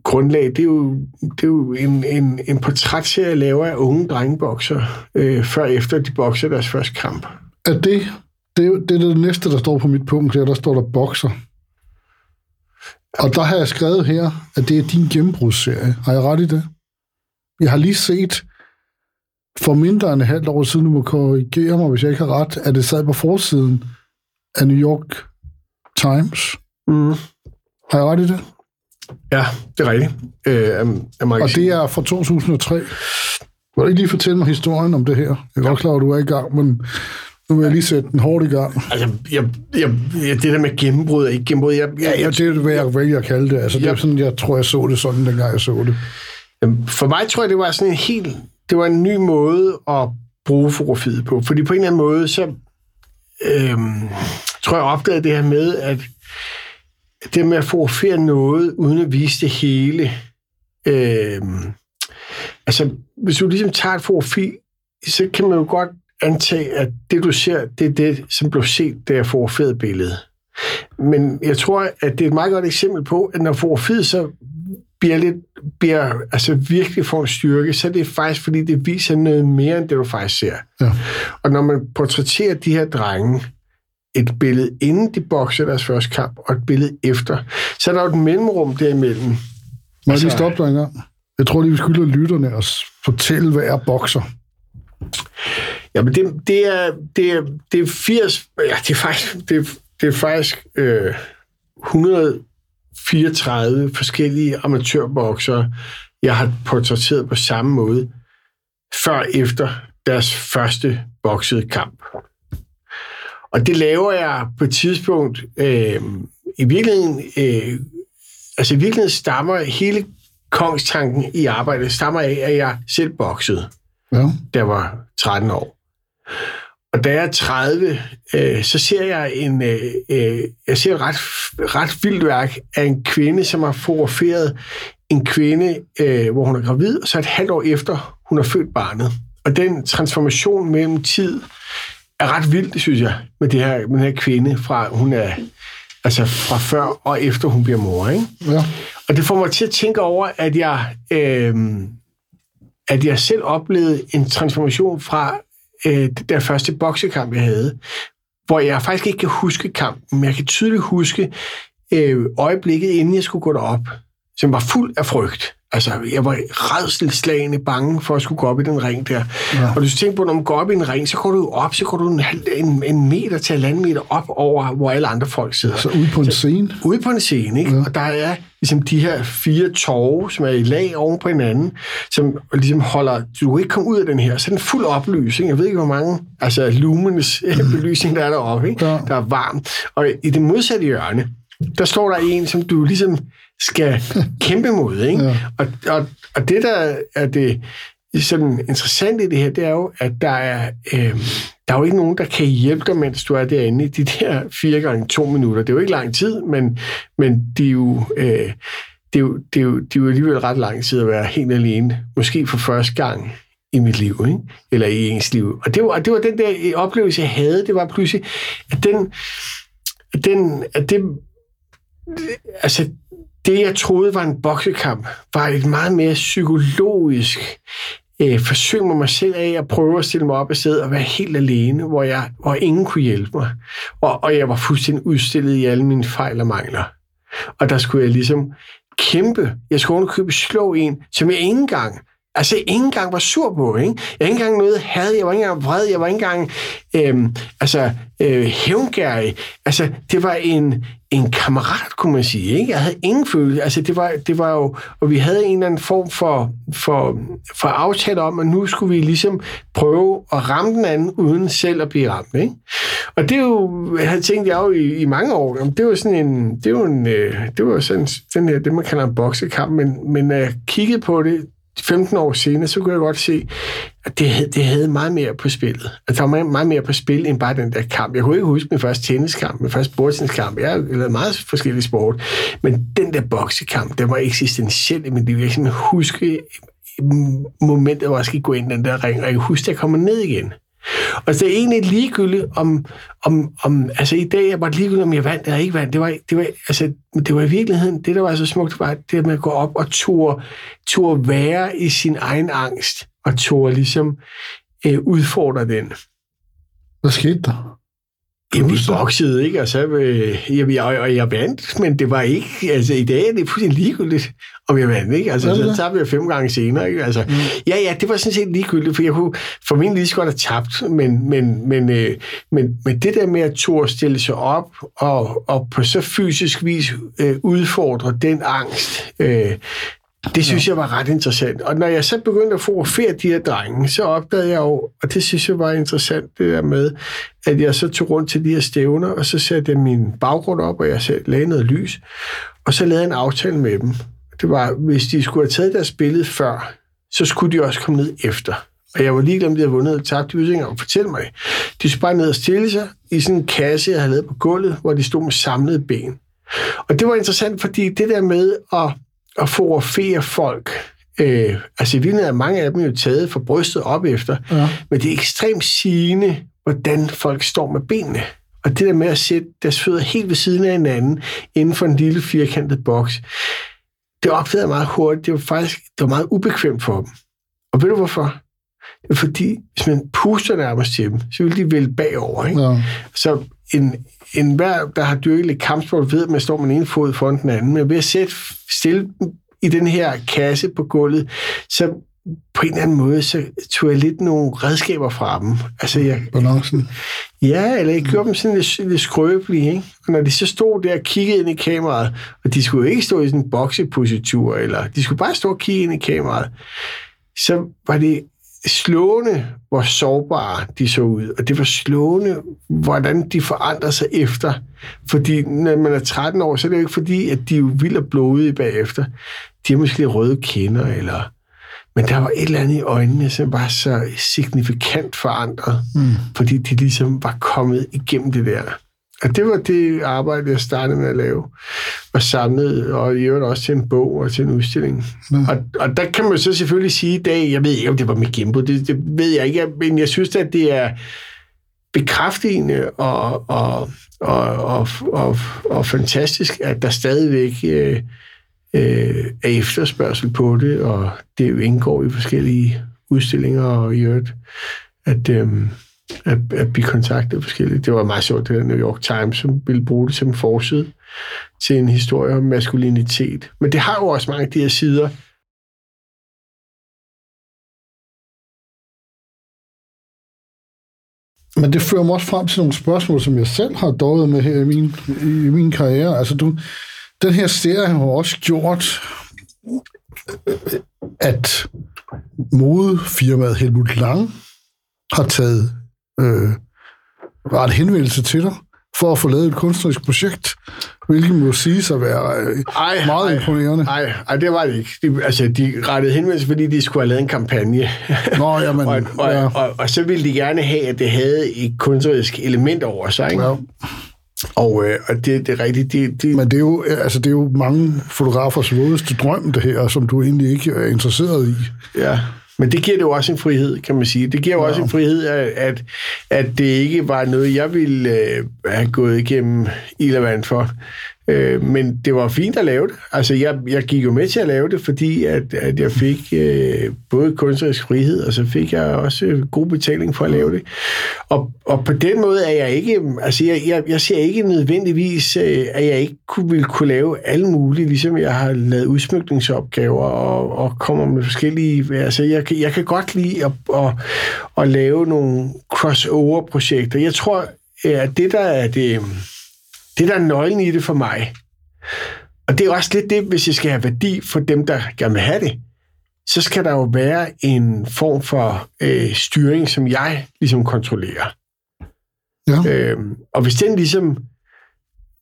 grundlag. Det er jo, det er jo en, en, en portrætserie, jeg laver af unge drengebokser, øh, før efter de bokser deres første kamp. Er det, det, det er det næste, der står på mit punkt her, der står der bokser. Og der har jeg skrevet her, at det er din gennembrudsserie. Har jeg ret i det? Jeg har lige set, for mindre end et halvt år siden, du må korrigere mig, hvis jeg ikke har ret, at det sad på forsiden af New York Times. Mm. Har jeg ret i det? Ja, det er rigtigt. Øh, um, og det er fra to tusind og tre. Vil du ikke lige fortælle mig historien om det her? Jeg er ja. godt klar, at du er i gang, men... Nu vil jeg lige sætte den hårdt i gang. Altså, jeg, jeg, jeg, det der med gennembrud, ikke gennembrud, jeg... jeg, jeg ja, det er det, hvad jeg vælger at kalde det. Altså, det er sådan, jeg tror, jeg så det sådan, dengang jeg så det. For mig tror jeg, det var sådan en helt... Det var en ny måde at bruge fotografiet på. Fordi på en eller anden måde, så øhm, tror jeg, jeg opdagede det her med, at det med at fotografere noget, uden at vise det hele... Øhm, altså, hvis du ligesom tager et fotografi, så kan man jo godt... antag, at det, du ser, det er det, som blev set, da jeg fotograferede billedet. Men jeg tror, at det er et meget godt eksempel på, at når fotografiet så bliver lidt, bliver, altså virkelig får en styrke, så er det faktisk, fordi det viser noget mere, end det, du faktisk ser. Ja. Og når man portrætterer de her drenge, et billede inden de bokser deres første kamp, og et billede efter, så er der jo et mellemrum derimellem. Må jeg lige stoppe dig en gang? Jeg tror lige, vi skylder lytterne at fortælle, hvad er bokser? Ja, men det, det er det er det er firs, ja, det er faktisk det er, det er faktisk øh, et hundrede og fireogtredive forskellige amatørboksere, jeg har portrætteret på samme måde før efter deres første boksede kamp. Og det laver jeg på et tidspunkt øh, i virkeligheden, øh, altså i virkeligheden stammer hele kongstanken i arbejdet stammer af, at jeg selv boksede. Ja. Der var tretten år. Og da jeg er tredive, øh, så ser jeg en, øh, øh, jeg ser et ret, ret vildt værk af en kvinde, som har fotograferet en kvinde, øh, hvor hun er gravid, og så et halvt år efter, hun har født barnet. Og den transformation mellem tid er ret vild, synes jeg, med, det her, med den her kvinde, fra hun er altså fra før og efter, hun bliver mor. Ikke? Ja. Og det får mig til at tænke over, at jeg, øh, at jeg selv oplevede en transformation fra øh, det der første boksekamp, jeg havde, hvor jeg faktisk ikke kan huske kampen, men jeg kan tydeligt huske øh, øjeblikket, inden jeg skulle gå derop, som var fuld af frygt. Altså, jeg var rædselsslagne bange for at skulle gå op i den ring der. Ja. Og du skal tænke på, når man går op i en ring, så går du op, så går du en, en, en meter til en halv meter op over, hvor alle andre folk sidder. Så ude på en scene? Så, ude på en scene, ikke? Ja. Og der er ligesom de her fire tårer, som er i lag oven på hinanden, som ligesom holder, du kan ikke komme ud af den her. Så den fuld oplysning. Jeg ved ikke, hvor mange altså lumens belysning, der er deroppe, ikke? Ja. Der er varmt. Og i det modsatte hjørne, der står der en, som du ligesom skal kæmpe mod, ikke? Ja. Og, og, og det, der er det sådan interessante i det her, det er jo, at der er, øh, der er jo ikke nogen, der kan hjælpe dig, mens du er derinde i de der fire gange to minutter. Det er jo ikke lang tid, men, men det er jo... Øh, det er jo, det er jo, det er jo alligevel ret lang tid at være helt alene, måske for første gang i mit liv, ikke? Eller i ens liv. Og det var, og det var den der oplevelse, jeg havde. Det var pludselig, at den... At den at det, altså, det, jeg troede var en boksekamp, var et meget mere psykologisk øh, forsøg med mig selv af at prøve at stille mig op og sidde og være helt alene, hvor, jeg, hvor ingen kunne hjælpe mig. Og, og jeg var fuldstændig udstillet i alle mine fejl og mangler. Og der skulle jeg ligesom kæmpe. Jeg skulle underkøbe slå en, som jeg ikke engang, altså ikke engang var sur på. Ikke? Jeg ikke engang noget had, jeg var ikke engang vred, jeg var ikke engang øh, altså, øh, hævngærig. Altså, det var en... en kammerat, kunne man sige, ikke? Jeg havde ingen følelse. Altså, det var, det var jo... Og vi havde en eller anden form for, for, for aftale om, at nu skulle vi ligesom prøve at ramme den anden, uden selv at blive ramt, ikke? Og det er jo... Jeg havde tænkt jeg jo i, i mange år. Det var sådan en... Det var, en, det var sådan den her, det man kalder en boksekamp. Men, men når jeg kiggede på det femten år senere, så kunne jeg godt se, at det havde, det havde meget mere på spillet. Altså, der var meget mere på spil, end bare den der kamp. Jeg kunne ikke huske min første tenniskamp, min første bordtenniskamp. Jeg lavede meget forskellige sport. Men den der boksekamp, den var eksistentiel i mit liv. Jeg kan huske momentet, hvor jeg skal gå ind i den der ring, og jeg kan huske, at jeg kommer ned igen. Og så er det egentlig ligegyldigt om, om, om... Altså, i dag er bare ligegyldigt, om jeg vandt eller ikke vandt. Det var, det var, altså, det var i virkeligheden, det der var så smukt, var det med at gå op og turde, turde være i sin egen angst, og turde ligesom øh, udfordre den. Hvad skete der? Jamen, vi boksede, ikke? Og så, øh, jeg, jeg, jeg, jeg vandt, men det var ikke... Altså, i dag er det fuldstændig ligegyldigt, om jeg vandt, ikke? Altså, så tabte jeg fem gange senere, ikke? Altså, mm. Ja, ja, det var sådan set ligegyldigt, for jeg kunne formentlig lige så godt have tabt, men, men, men, øh, men, men det der med at turde stille sig op, og, og på så fysisk vis øh, udfordre den angst... Øh, Det synes jeg var ret interessant. Og når jeg så begyndte at fotografere de her drenge, så opdagede jeg jo, og det synes jeg var interessant, det der med, at jeg så tog rundt til de her stævner, og så satte jeg min baggrund op, og jeg lagde noget lys, og så lavede en aftale med dem. Det var, hvis de skulle have taget deres billede før, så skulle de også komme ned efter. Og jeg var ligeglad, om de havde vundet og tabt. De ville ikke engang fortælle mig. De skulle bare ned og stille sig i sådan en kasse, jeg havde lavet på gulvet, hvor de stod med samlede ben. Og det var interessant, fordi det der med at og fotografere folk. Øh, altså i virkeligheden er mange af dem jo taget fra brystet op efter, ja. Men det er ekstremt sigende, hvordan folk står med benene. Og det der med at sætte deres fødder helt ved siden af hinanden, inden for en lille firkantet boks, det opdagede meget hurtigt. Det var faktisk det var meget ubekvemt for dem. Og ved du hvorfor? Fordi hvis man puster nærmest til dem, så vil de vælge bagover. Ikke? Ja. Så en En hver, der har dyrket lidt kampsport, ved, at man står med den ene fod foran den anden. Men ved at sætte stille i den her kasse på gulvet, så på en eller anden måde, så tog jeg lidt nogle redskaber fra dem. Altså, jeg, balancen? Ja, eller jeg gjorde dem sådan lidt, lidt skrøbelige, ikke? Og når de så stod der og kiggede ind i kameraet, og de skulle jo ikke stå i sådan en boksepositur, eller de skulle bare stå og kigge ind i kameraet, så var det slående, hvor sårbare de så ud. Og det var slående, hvordan de forandrer sig efter. Fordi når man er tretten år, så er det jo ikke fordi, at de er vildt og blodige bagefter. De har måske røde kinder, eller... Men der var et eller andet i øjnene, som var så signifikant forandret. Mm. Fordi de ligesom var kommet igennem det der. Og det var det arbejde, jeg startede med at lave, og samlede, og i øvrigt også til en bog og til en udstilling. Ja. Og, og der kan man så selvfølgelig sige i dag, jeg ved ikke, om det var mit gennembrud, det, det ved jeg ikke, men jeg synes, at det er bekræftigende og, og, og, og, og, og fantastisk, at der stadigvæk øh, øh, er efterspørgsel på det, og det jo indgår i forskellige udstillinger, og i øvrigt, at... Øh, At, at blive kontaktet forskelligt. Det var meget sjovt, det der New York Times, som ville bruge det som forside til en historie om maskulinitet. Men det har jo også mange af de her sider. Men det fører mig også frem til nogle spørgsmål, som jeg selv har døjet med her i min, i min karriere. Altså, du, den her serie har også gjort, at modefirmaet Helmut Lang har taget Øh, ret henvendelse til dig, for at få lavet et kunstnerisk projekt, hvilket må siges at være øh, ej, meget ej, imponerende. Nej, nej, det var det ikke. De, altså, de rettede henvendelse, fordi de skulle have lavet en kampagne. Nå, jamen, og, og, ja. og, og, og så ville de gerne have, at det havde et kunstnerisk element over sig, ikke? Ja. Og, øh, og det, det er rigtigt. Det, det... Men det er, jo, altså, det er jo mange fotografers vådeste drøm, det her, som du egentlig ikke er interesseret i. Ja. Men det giver det jo også en frihed, kan man sige. Det giver jo ja. også en frihed, at, at, at det ikke var noget, jeg ville øh, have gået igennem ild og vand for. Øh, men det var fint at lave det. Altså, jeg, jeg gik jo med til at lave det, fordi at, at jeg fik øh, både kunstnerisk frihed, og så fik jeg også god betaling for at lave det. Og, og på den måde er jeg ikke... Altså, jeg, jeg, jeg ser ikke nødvendigvis, øh, at jeg ikke kunne, ville kunne lave alle mulige, ligesom jeg har lavet udsmykningsopgaver, og, og kommer med forskellige... Altså, jeg, jeg kan godt lide at, at, at lave nogle crossover-projekter. Jeg tror, at det, der er det... Det, der er nøglen i det for mig, og det er også lidt det, hvis jeg skal have værdi for dem, der gerne vil have det, så skal der jo være en form for øh, styring, som jeg ligesom kontrollerer. Ja. Øhm, og hvis den ligesom,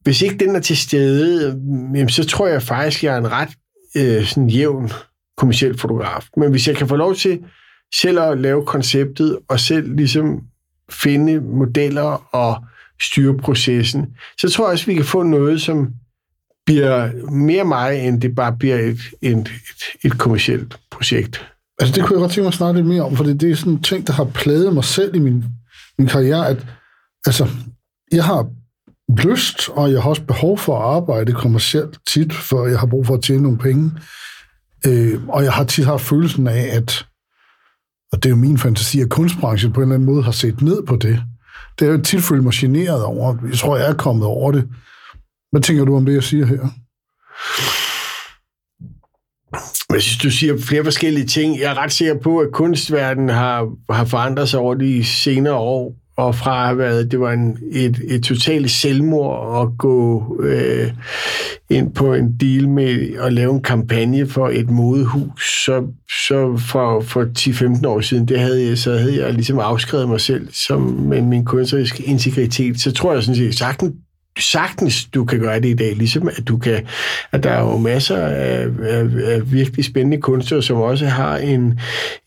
hvis ikke den er til stede, jamen, så tror jeg faktisk, jeg er en ret øh, sådan jævn kommerciel fotograf. Men hvis jeg kan få lov til selv at lave konceptet, og selv ligesom finde modeller og styre processen, så tror jeg også, vi kan få noget, som bliver mere mig, end det bare bliver et, et, et kommercielt projekt. Altså, det kunne jeg godt tænke mig at snakke lidt mere om, for det er sådan en ting, der har plaget mig selv i min, min karriere, at altså, jeg har lyst, og jeg har også behov for at arbejde kommercielt tit, for jeg har brug for at tjene nogle penge. Øh, og jeg har tit haft følelsen af, at, og det er jo min fantasi, at kunstbranchen på en eller anden måde har set ned på det. Det er jo tit følt mig generet over. Jeg tror, jeg er kommet over det. Hvad tænker du om det, jeg siger her? Jeg synes, du siger flere forskellige ting. Jeg er ret sikker på, at kunstverdenen har, har forandret sig over de senere år, og fra at været, det var en, et, et totalt selvmord at gå øh, ind på en deal med at lave en kampagne for et modehus, så, så for, for ti til femten år siden, det havde jeg, så havde jeg ligesom afskrevet mig selv som min kunstneriske integritet. Så tror jeg sådan set sagtens, sagtens du kan gøre det i dag, ligesom at du kan, at der er jo masser af, af, af virkelig spændende kunstnere, som også har en,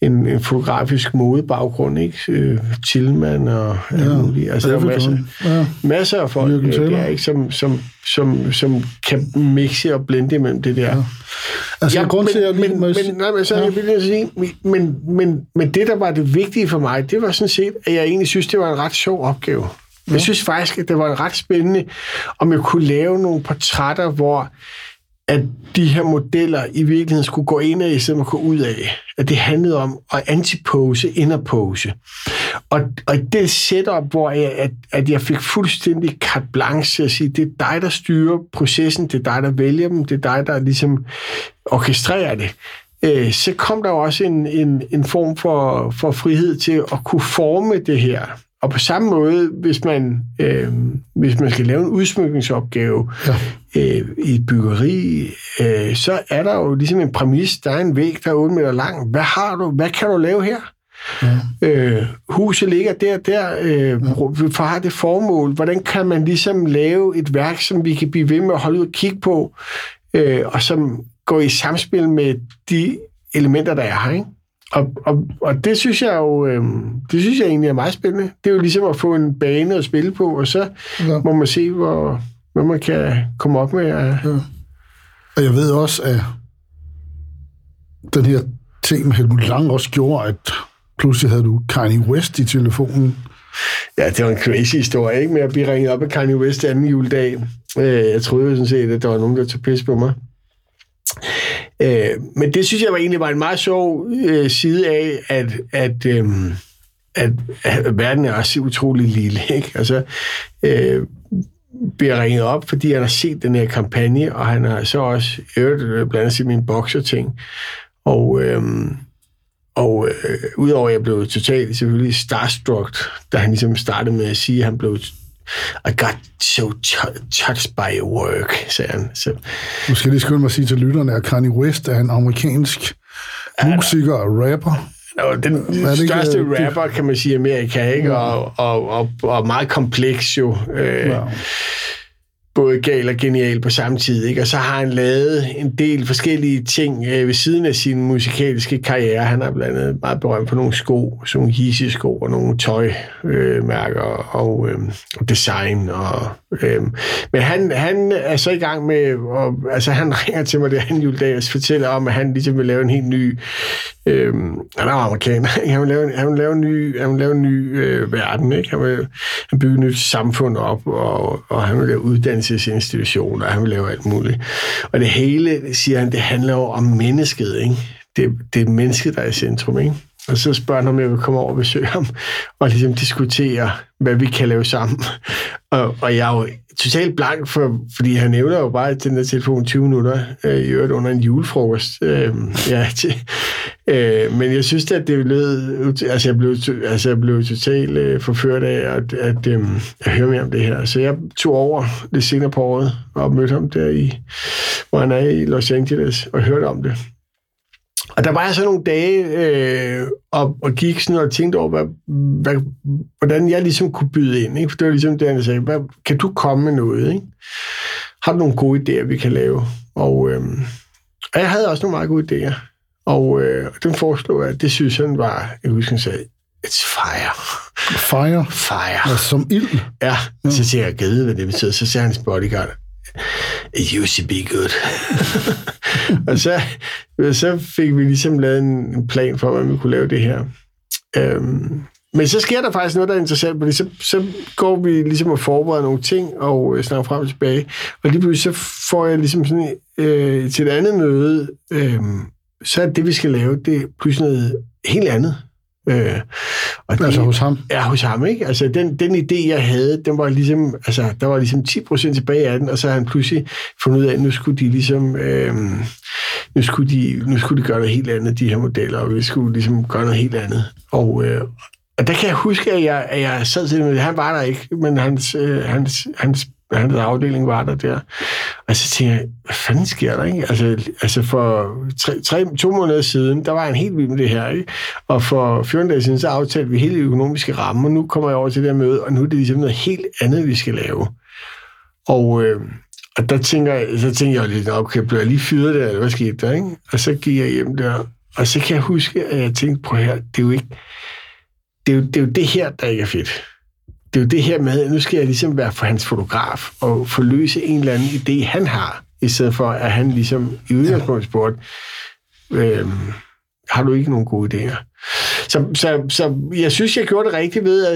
en, en fotografisk modebaggrund, ikke? Tillman og ja, alt muligt. Altså, der er masser, ja. masser af folk, der, ikke? Som, som, som, som kan mixe og blende imellem det der. Ja. Altså, ja, grund til, at men, men, men, nej, men, så, ja. jeg vil sige, men, men, men det, der var det vigtige for mig, det var sådan set, at jeg egentlig synes, det var en ret sjov opgave. Ja. Jeg synes faktisk, at det var ret spændende, om jeg kunne lave nogle portrætter, hvor at de her modeller i virkeligheden skulle gå ind af, i stedet for at gå ud af. At det handlede om at antipose, inderpose. Og, og det setup, hvor jeg, at, at jeg fik fuldstændig carte blanche til at sige, det er dig, der styrer processen, det er dig, der vælger dem, det er dig, der ligesom orkestrerer det. Øh, så kom der også en, en, en form for, for frihed til at kunne forme det her. Og på samme måde, hvis man, øh, hvis man skal lave en udsmykningsopgave ja. øh, i et byggeri, øh, så er der jo ligesom en præmis, der er en væg, der er otte meter lang. Hvad har du? Hvad kan du lave her? Ja. Øh, huset ligger der der, øh, ja. for at have det formål. Hvordan kan man ligesom lave et værk, som vi kan blive ved med at holde ud og kigge på, øh, og som går i samspil med de elementer, der er her, ikke? Og, og, og det synes jeg jo, øh, det synes jeg egentlig er meget spændende. Det er jo ligesom at få en bane at spille på, og så ja. må man se, hvor, hvad man kan komme op med. Ja. Og jeg ved også, at den her ting med Helmut Lang også gjorde, at pludselig havde du Kanye West i telefonen. Ja, det var en crazy historie, ikke? Med at blive ringet op af Kanye West anden juledag. Jeg troede jo sådan set, at der var nogen, der tog pis på mig. Men det synes jeg var egentlig var en meget sjov side af, at, at, at, at verden er også utrolig lille, ikke? Altså, bliver ringet op, fordi han har set den her kampagne, og han har så også øvet blandt andet min bokserting. Og... Øhm, Og øh, udover at jeg blev totalt selvfølgelig starstruck, da han ligesom startede med at sige, at han blev I got so t- touched by your work, sagde han. Så. Nu skal jeg lige skynde mig at sige til lytterne, at Kanye West er en amerikansk ja, musiker og rapper. No, den det største ikke, rapper, kan man sige, i Amerika, ikke? Ja. Og, og, og, og meget kompleks jo. Øh, ja. Både gal og genial på samme tid, ikke? Og så har han lavet en del forskellige ting øh, ved siden af sin musikalske karriere. Han har blandt andet meget berømt på nogle sko, sådan nogle Yeezy-sko og nogle tøjmærker øh, og, øh, og design. Og, øh. Men han, han er så i gang med, og, altså han ringer til mig det anden juledag og fortæller om, at han ligesom vil lave en helt ny, øh, han er amerikaner, han vil lave, han vil lave en ny, han vil lave en ny øh, verden, ikke? Han vil han bygge et nyt samfund op, og, og han vil lave uddannelse institutioner, og han vil lave alt muligt. Og det hele, siger han, det handler jo om mennesket, ikke? Det, det er mennesket, der er i centrum, ikke? Og så spørger han, om jeg vil komme over og besøge ham, og ligesom diskutere, hvad vi kan lave sammen. Og, og jeg er jo totalt blank, for, fordi han nævner jo bare den der telefon tyve minutter, øh, i øvrigt under en julefrokost. Øh, ja, til, øh, men jeg synes, at det lød... Altså, jeg blev, altså, jeg blev totalt øh, forført af, at, at øh, jeg hører mere om det her. Så jeg tog over lidt senere på året, og mødte ham der i, hvor han er i Los Angeles, og hørte om det. Og der var jeg så nogle dage øh, og, og gik sådan og tænkte over, hvad, hvad, hvordan jeg ligesom kunne byde ind. Ikke? For det var ligesom det, han sagde, hvad, kan du komme med noget? Ikke? Har du nogle gode idéer, vi kan lave? Og, øh, og jeg havde også nogle meget gode idéer. Og øh, den foreslog jeg, det synes han var, jeg husker, han sagde, it's fire. Fire? Fire. Ja, som ild? Ja, ja. Så siger jeg, jeg gæder, hvad det betyder. Så siger hans bodyguard, it used to be good. Og så, så fik vi ligesom lavet en plan for, hvordan vi kunne lave det her. Øhm, men så sker der faktisk noget, der er interessant, fordi så, så går vi ligesom og forbereder nogle ting, og øh, snakker frem og tilbage. Og lige pludselig så får jeg ligesom sådan, øh, til et andet møde, øh, så er det, vi skal lave, det er pludselig noget helt andet. Øh, og altså det, hos ham? Ja, hos ham, ikke? Altså, den, den idé, jeg havde, den var ligesom, altså, der var ligesom ti procent tilbage af den, og så havde han pludselig fundet ud af, at nu skulle de ligesom, øh, nu, skulle de, nu skulle de gøre noget helt andet, de her modeller, og vi skulle ligesom gøre noget helt andet. Og, øh, og der kan jeg huske, at jeg, at jeg sad til det, han var der ikke, men hans, øh, hans, hans, hans afdeling var der der. Og så tænkte jeg, hvad fanden sker der, ikke? Altså, altså for tre, tre, to måneder siden, der var en helt vild med det her, ikke? Og for fjorten dage siden, så aftalte vi hele økonomiske rammer, og nu kommer jeg over til det her møde, og nu er det ligesom noget helt andet, vi skal lave. Og, øh, og der tænker jeg, så tænker jeg lidt, okay, blev jeg lige fyret der, eller hvad skete der, ikke? Og så gik jeg hjem der, og så kan jeg huske, at jeg tænkte, prøv her, det er jo ikke, det er jo, det er jo det her, der ikke er fedt. Det er jo det her med, at nu skal jeg ligesom være for hans fotograf og forløse en eller anden idé, han har, i stedet for, at han ligesom i udgangspunktet spurgte, øh, har du ikke nogen gode idéer? Så, så, så jeg synes, jeg gjorde det rigtigt ved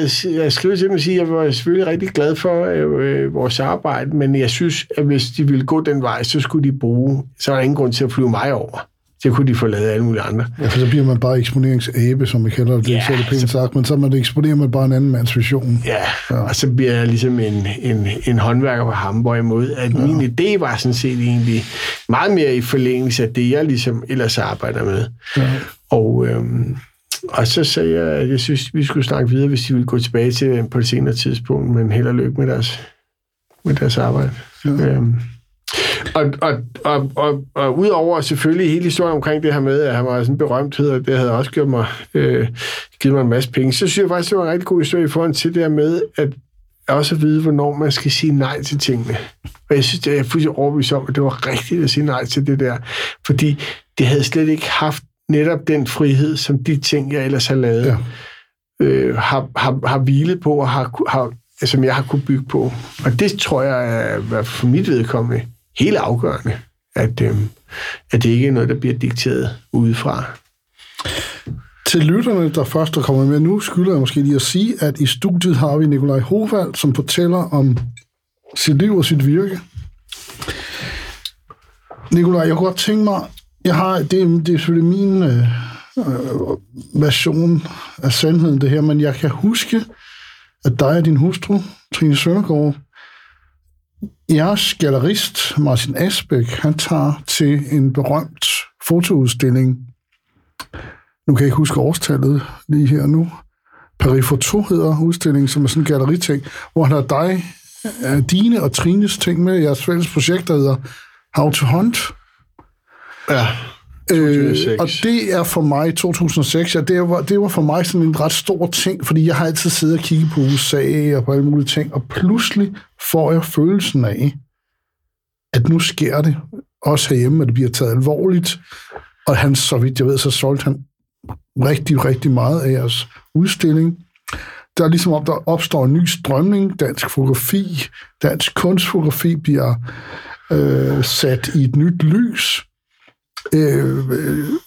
at skrive til dem og sige, at jeg var selvfølgelig rigtig glad for øh, vores arbejde, men jeg synes, at hvis de ville gå den vej, så skulle de bruge, så var der ingen grund til at flyve mig over. Så kunne de få lavet alle mulige andre. Ja, for så bliver man bare eksponeringsabe, som vi kalder det. Det er yeah, ikke så pænt sagt, men så man eksponerer man bare en anden mands vision. Yeah, ja, og så bliver jeg ligesom en, en, en håndværker på ham, hvorimod at ja. min idé var sådan set egentlig meget mere i forlængelse af det, jeg ligesom ellers arbejder med. Ja. Og, øhm, og så sagde jeg, at jeg synes, vi skulle snakke videre, hvis de ville gå tilbage til den på et senere tidspunkt, men held og lykke med deres, med deres arbejde. Ja. Øhm. Og, og, og, og, og udover selvfølgelig hele historien omkring det her med, at han var sådan en berømthed, og det havde også gjort mig, øh, givet mig en masse penge, så synes jeg faktisk, det var en rigtig god historie i forhold til det her med, at også at vide, hvornår man skal sige nej til tingene. Og jeg synes, det er fuldstændig overbevist om, at det var rigtigt at sige nej til det der, fordi det havde slet ikke haft netop den frihed, som de ting, jeg ellers har lavet, ja. øh, har, har, har hvilet på, og har, har, som jeg har kunne bygge på. Og det tror jeg er for mit vedkommende helt afgørende, at, øh, at det ikke er noget, der bliver dikteret udefra. Til lytterne, der først er kommet med nu, skylder jeg måske lige at sige, at i studiet har vi Nicolai Howalt, som fortæller om sit liv og sit virke. Nicolai, jeg kunne godt tænke mig, jeg har, det, det er selvfølgelig min øh, version af sandheden, det her, men jeg kan huske, at dig og din hustru, Trine Søndergaard, jeres gallerist, Martin Asbæk, han tager til en berømt fotoudstilling. Nu kan jeg ikke huske årstallet lige her nu. Paris Photo hedder udstillingen, som er sådan en galleriting, hvor han har dig, dine og Trines ting med. Jeres fælles projekt, der hedder How to Hunt. Ja, to tusind og seks. Øh, og det er for mig, to tusind og seks, ja, det var, det var for mig sådan en ret stor ting, fordi jeg har altid siddet og kigget på U S A og på alle mulige ting, og pludselig får jeg følelsen af, at nu sker det også herhjemme, at det bliver taget alvorligt, og han, så vidt jeg ved, så solgte han rigtig, rigtig meget af jeres udstilling. Der er ligesom om, der opstår en ny strømning. Dansk fotografi, dansk kunstfotografi bliver øh, sat i et nyt lys. Øh,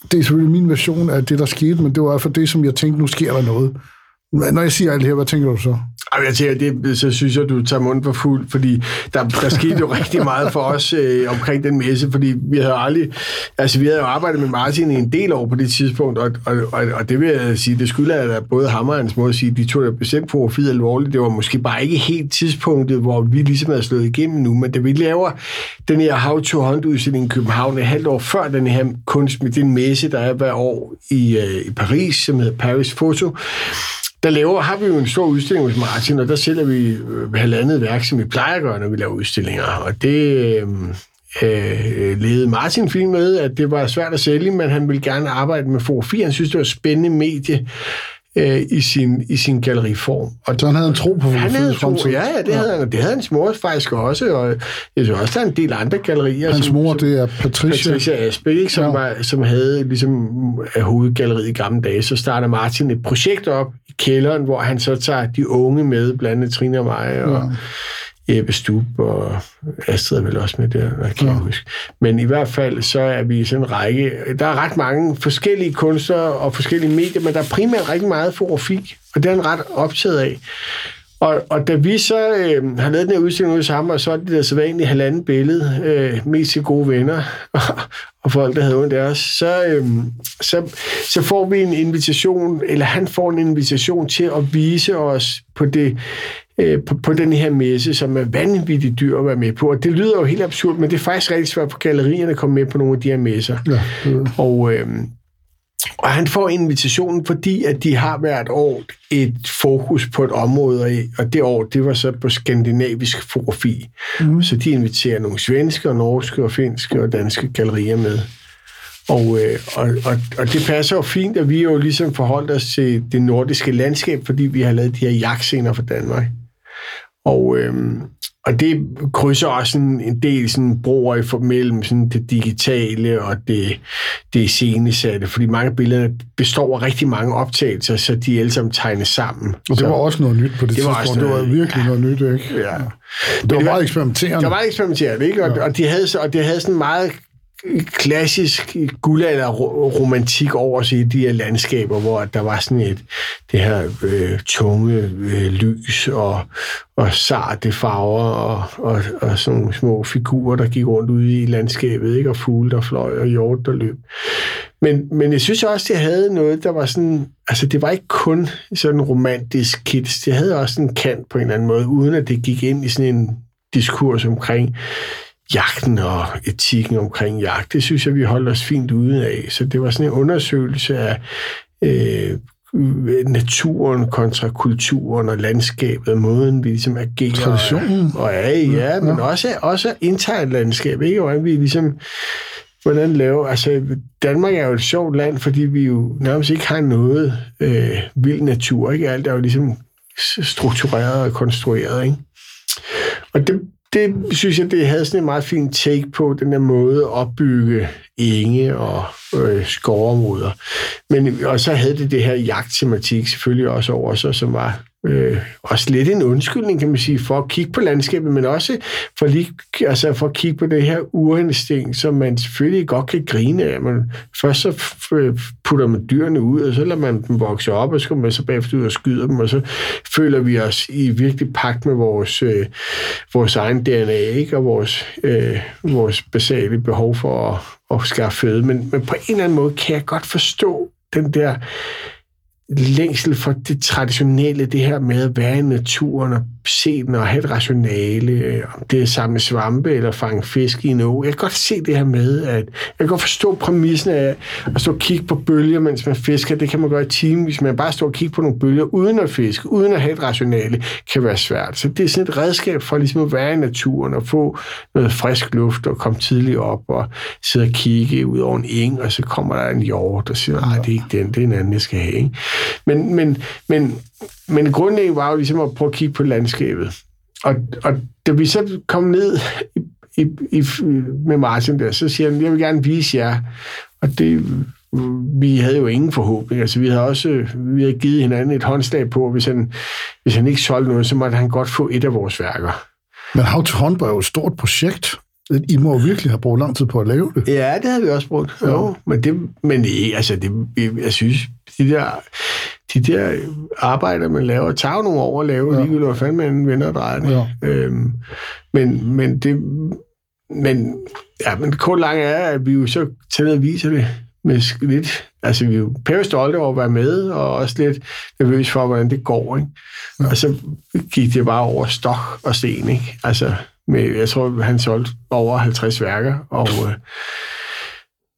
det er selvfølgelig min version af det, der skete, men det var i hvert fald det, som jeg tænkte, nu sker der noget. Når jeg siger alt det her, hvad tænker du så? Jeg tænker, det, så synes jeg, du tager munden for fuld, fordi der, der skete jo rigtig meget for os øh, omkring den messe, fordi vi havde aldrig, altså vi havde jo arbejdet med Martin i en del år på det tidspunkt, og, og, og, og det vil jeg sige, det skylder jeg da både ham og hans måde at sige, de tog det bestemt på profil alvorligt, det var måske bare ikke helt tidspunktet, hvor vi ligesom havde slået igennem nu, men da vi laver den her How to Hunt udstilling i København et halvt år før den her kunst med den messe, der er hver år i, øh, i Paris, som hedder Paris Photo, der laver, har vi jo en stor udstilling hos Martin, og der sælger vi halvandet værk, som vi plejer at gøre, når vi laver udstillinger. Og det øh, ledede Martin fint med, at det var svært at sælge, men han ville gerne arbejde med fotografi. Han synes, det var et spændende medie øh, i, sin, i sin galleriform. Og så han havde en tro på fotografi? Ja, ja, det havde han, og det havde hans mor faktisk også, og jeg synes også, der er en del andre gallerier. Hans som, mor, det er Patricia. Patricia Asbæk, som, ja. var, som havde ligesom, hovedgalleriet i gamle dage. Så starter Martin et projekt op, kælderen, hvor han så tager de unge med, blandt andet Trine og mig, og ja. Ebbe Stub, og Astrid er vel også med der, jeg kan ja. huske. Men i hvert fald, så er vi sådan en række, der er ret mange forskellige kunstnere og forskellige medier, men der er primært rigtig meget fotografi, og det er han ret optaget af. Og, og da vi så øh, har lavet den her udstilling ud sammen, og så er det der så vanlige halvanden billede, øh, mest til gode venner, og folk, der havde ondt af os, så, øh, så, så får vi en invitation, eller han får en invitation til at vise os på, det, øh, på, på den her messe, som er vanvittigt dyr at være med på. Og det lyder jo helt absurd, men det er faktisk rigtig svært for gallerierne at komme med på nogle af de her messer. Ja, ja. Og... Øh, Og han får invitationen, fordi at de har hvert år et fokus på et område, og det år, det var så på skandinavisk fotografi. Mm. Så de inviterer nogle svenske, og norske, og finske og danske gallerier med. Og, øh, og, og, og det passer jo fint, at vi jo ligesom forholdt os til det nordiske landskab, fordi vi har lavet de her jagtscener for Danmark. Og... Øh, Og det krydser også en, en del sådan, broer i mellem sådan, det digitale og det, det scenesatte, fordi mange af billederne består af rigtig mange optagelser, så de alle sammen tegnes sammen. Og det var så, også noget nyt på det, det tidspunkt. Det var virkelig ja, noget nyt, ikke? Ja. Ja. Det var, var meget eksperimenterende. Det var meget eksperimenterende, ikke? Og, ja. og, de havde, og det havde sådan meget klassisk guldalderromantik over sig i de her landskaber, hvor der var sådan et det her øh, tunge øh, lys og, og sarte farver og, og, og sådan nogle små figurer, der gik rundt ude i landskabet, ikke? Og fugle, der fløj, og hjort, der løb. Men, men jeg synes også, det havde noget, der var sådan... Altså, det var ikke kun sådan romantisk kids. Det havde også en kant på en eller anden måde, uden at det gik ind i sådan en diskurs omkring... jagten og etikken omkring jagt, det synes jeg, vi holdt os fint ude af. Så det var sådan en undersøgelse af øh, naturen kontra kulturen og landskabet, og måden vi ligesom agerer. Traditionen. Og er ja, ja, men ja. også, også indtager et landskab, ikke? Hvordan vi ligesom, hvordan laver, altså Danmark er jo et sjovt land, fordi vi jo nærmest ikke har noget øh, vild natur, ikke? Alt er jo ligesom struktureret og konstrueret, ikke? Og det det synes jeg, det havde sådan en meget fin take på den der måde at opbygge enge og øh, skovområder. Men, og så havde det det her jagttematik selvfølgelig også over sig, som var øh, også lidt en undskyldning, kan man sige, for at kigge på landskabet, men også for, lige, altså for at kigge på det her urhensting, som man selvfølgelig godt kan grine af. Man, først så putter man dyrene ud, og så lader man dem vokse op, og så kommer man så bagefter ud og skyder dem, og så føler vi os i virkelig pagt med vores, øh, vores egen D N A, ikke? Og vores, øh, vores basale behov for at og skaffe føde, men, men på en eller anden måde kan jeg godt forstå den der længsel for det traditionelle, det her med at være i naturen og se den og have et rationale, om det er samme svampe eller fange fisk i en å. Jeg kan godt se det her med, at jeg kan godt forstå præmissen af at stå og kigge på bølger, mens man fisker. Det kan man gøre i timen, hvis man bare står og kigger på nogle bølger uden at fiske, uden at have et rationale, kan være svært. Så det er sådan et redskab for ligesom at være i naturen og få noget frisk luft og komme tidligt op og sidde og kigge ud over en eng, og så kommer der en hjort og siger, nej, det er ikke den, det er en anden, jeg skal have, ikke? Men, men, men, men grundlæggende var jo ligesom at prøve at kigge på landskabet. Og, og da vi så kom ned i, i, i, med Martin der, så siger han, jeg vil gerne vise jer. Og det, vi havde jo ingen forhåbning. Altså vi havde også vi havde givet hinanden et håndslag på, hvis han, hvis han ikke solgte noget, så måtte han godt få et af vores værker. Men How to Hunt var jo et stort projekt. I må virkelig have brugt lang tid på at lave det. Ja, det havde vi også brugt. Jo, ja. men det, men altså, det, jeg synes, de der, de der arbejder, man laver, tager nogle over at lave, ja. Ligegyldigt, hvad fanden man vender og drejer det. Ja. Øhm, men, men det, men, ja, men kort langt er, at vi jo så tager ned og viser det med lidt, altså vi er jo pæve stolte over at være med, og også lidt nervøs for, hvordan det går, ikke? Ja. Og så gik det bare over stok og sten, ikke? Altså, med, jeg tror, han solgte over halvtreds værker, og,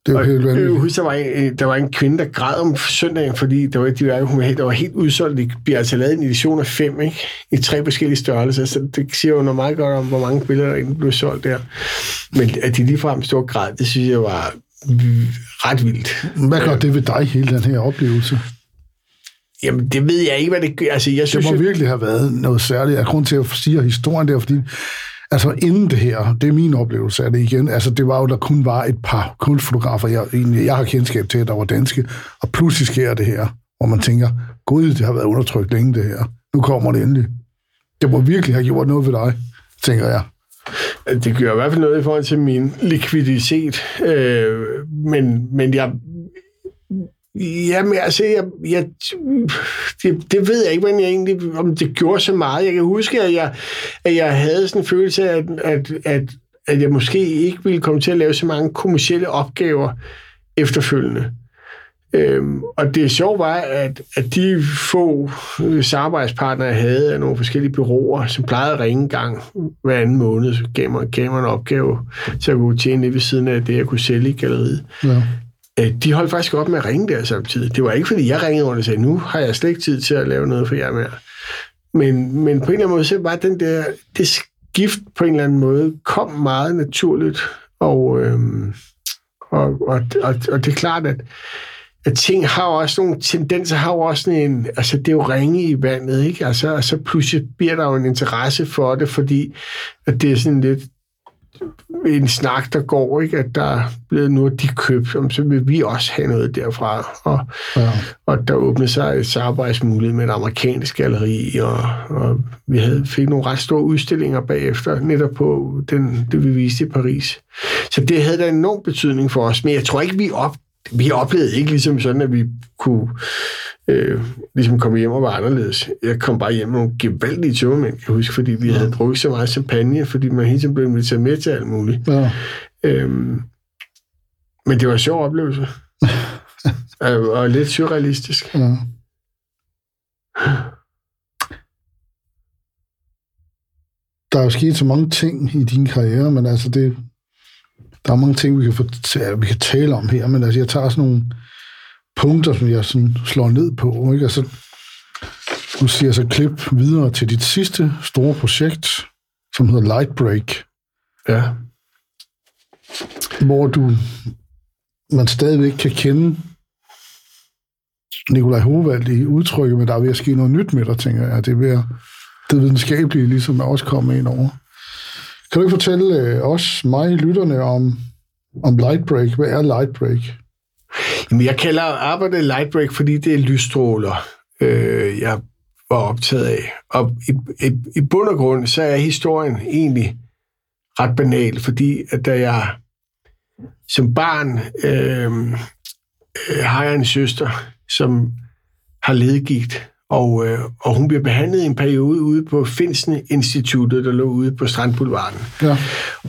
det var og helt jeg husker, der var, en, der var en kvinde, der græd om søndagen, fordi der var ikke de værker, hun havde, der var helt udsolgt. Det bliver altså lavet en edition af fem, ikke? I tre forskellige størrelser, så det siger jo noget meget godt om, hvor mange billeder der blev solgt der. Men at de ligefrem stod og græd, det synes jeg var ret vildt. Hvad gør det ved dig, hele den her oplevelse? Jamen, det ved jeg ikke, hvad det gør. Altså, jeg synes, det må jeg... virkelig have været noget særligt. Jeg grund til at sige historien der, fordi altså inden det her, det er min oplevelse af det igen, altså det var jo, der kun var et par kunstfotografer, jeg, egentlig, jeg har kendskab til, der var danske, og pludselig sker det her, hvor man tænker, gud, det har været undertrykt længe det her, nu kommer det endelig. Det må virkelig have gjort noget ved dig, tænker jeg. Det gør i hvert fald noget i forhold til min likviditet, øh, men, men jeg... Jamen, altså, jeg, jeg, det, det ved jeg ikke, men jeg egentlig, om det gjorde så meget. Jeg kan huske, at jeg, at jeg havde sådan en følelse af, at, at, at, at jeg måske ikke ville komme til at lave så mange kommercielle opgaver efterfølgende. Øhm, og det sjove var, at, at de få samarbejdspartnere, jeg havde af nogle forskellige bureauer, som plejede at ringe en gang hver anden måned, så gav mig, gav mig en opgave, så jeg kunne tjene lidt ved siden af det, jeg kunne sælge i galleriet. Ja. De holdt faktisk op med at ringe der samtidig. Det var ikke, fordi jeg ringede rundt og sagde, nu har jeg slet ikke tid til at lave noget for jer mere. Men, men på en eller anden måde, så var den der, det skift på en eller anden måde, kom meget naturligt. Og, øhm, og, og, og, og det er klart, at, at ting har også nogle tendenser, har også en, altså det er jo ringe i vandet, ikke? Altså, og så pludselig bliver der jo en interesse for det, fordi at det er sådan lidt, en snak, der går, ikke? At der er blevet noget, de købt, så vil vi også have noget derfra. Og, ja. Og der åbnede sig et samarbejdsmulighed med et amerikansk galleri, og, og vi havde, fik nogle ret store udstillinger bagefter, netop på den, det, vi viste i Paris. Så det havde da enorm betydning for os, men jeg tror ikke, vi, op, vi oplevede ikke ligesom sådan, at vi kunne øh, ligesom komme hjem og var anderledes. Jeg kom bare hjem med nogle gevaldige tømmermænd, kan jeg huske, fordi vi havde drukket så meget champagne, fordi man hele tiden blev inviteret med til alt muligt. Ja. Øhm, men det var en sjov oplevelse. og, og lidt surrealistisk. Ja. Der er jo sket så mange ting i din karriere, men altså det, der er mange ting, vi kan, fortælle, vi kan tale om her, men altså jeg tager sådan nogle punkter, som jeg sådan slår ned på, ikke? Og så nu siger jeg så klip videre til dit sidste store projekt, som hedder Lightbreak. Ja. Hvor du, man stadigvæk kan kende Nicolai Howalt i udtrykket, men der er ved at ske noget nyt med dig, tænker jeg. Det er ved at, det videnskabelige ligesom er også kommet ind over. Kan du ikke fortælle øh, os, mig, lytterne, om, om lightbreak? Hvad er lightbreak? Jamen, jeg kalder arbejdet lightbreak, fordi det er lysstråler, øh, jeg var optaget af. Og i, i, i bund og grund, så er historien egentlig ret banal, fordi at da jeg som barn øh, øh, har jeg en søster, som har leddegigt, og, øh, og hun bliver behandlet i en periode ude på Finsen Instituttet, der lå ude på Strandboulevarden. Ja.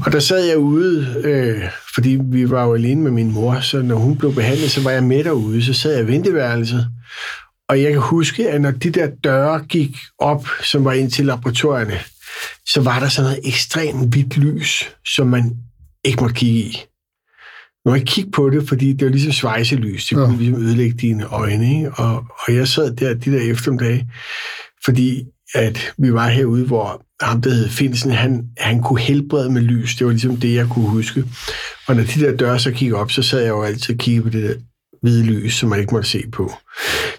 Og der sad jeg ude, øh, fordi vi var jo alene med min mor, så når hun blev behandlet, så var jeg med derude, så sad jeg i venteværelset. Og jeg kan huske, at når de der døre gik op, som var ind til laboratorierne, så var der sådan noget ekstremt hvidt lys, som man ikke må kigge i. Man må ikke kigge på det, fordi det var ligesom svejselys. Det kunne ja. ligesom ødelægge dine øjne. Ikke? Og, og jeg sad der de der eftermiddage, fordi at vi var herude, hvor ham, der hed Finsen, han, han kunne helbrede med lys. Det var ligesom det, jeg kunne huske. Og når de der døre så kiggede op, så sad jeg jo altid og kiggede på det der hvide lys, som man ikke måtte se på.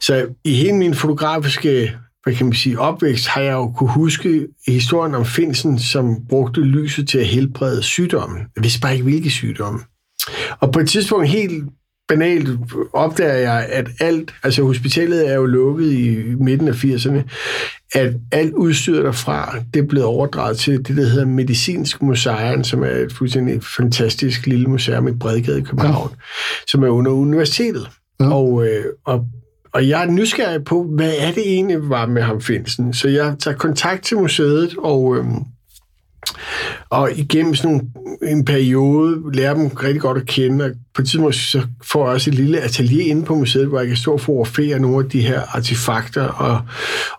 Så i hele min fotografiske, hvad kan man sige, opvækst, har jeg jo kunne huske historien om Finsen, som brugte lyset til at helbrede sygdommen. Jeg vidste bare ikke, hvilke sygdomme. Og på et tidspunkt helt banalt opdager jeg, at alt, altså hospitalet er jo lukket i midten af firserne, at alt udstyret derfra, det er blevet overdraget til det, der hedder Medicinsk Museum, som er et fuldstændig fantastisk lille museum i Bredegade i København, ja. som er under universitetet. Ja. Og, øh, og, og jeg er nysgerrig på, hvad er det egentlig var med ham Finsen? Så jeg tager kontakt til museet, og... Øh, Og igennem sådan en periode lærer dem rigtig godt at kende, og på et tidspunkt så får jeg også et lille atelier inde på museet, hvor jeg kan stå og fotografere nogle af de her artefakter. Og,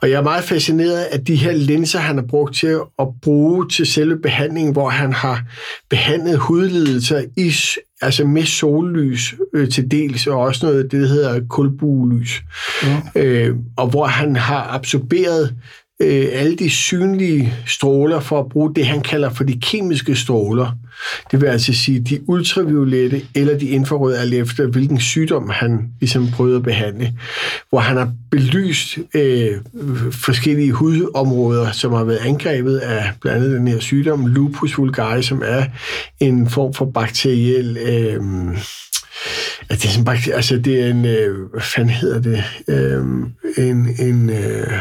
og jeg er meget fascineret af de her linser, han har brugt til at bruge til selve behandlingen, hvor han har behandlet hudlidelser i, altså med sollys øh, til dels, og også noget, det hedder kulbuelys. Ja. Øh, og hvor han har absorberet alle de synlige stråler for at bruge det, han kalder for de kemiske stråler. Det vil altså sige de ultraviolette eller de infrarøde, alt efter hvilken sygdom han ligesom prøvede at behandle. Hvor han har belyst øh, forskellige hudområder, som har været angrebet af blandt andet den her sygdom, lupus vulgaris, som er en form for bakteriel... Øh, det er sådan, altså det er en... Øh, hvad fanden hedder det? Øh, en... en øh,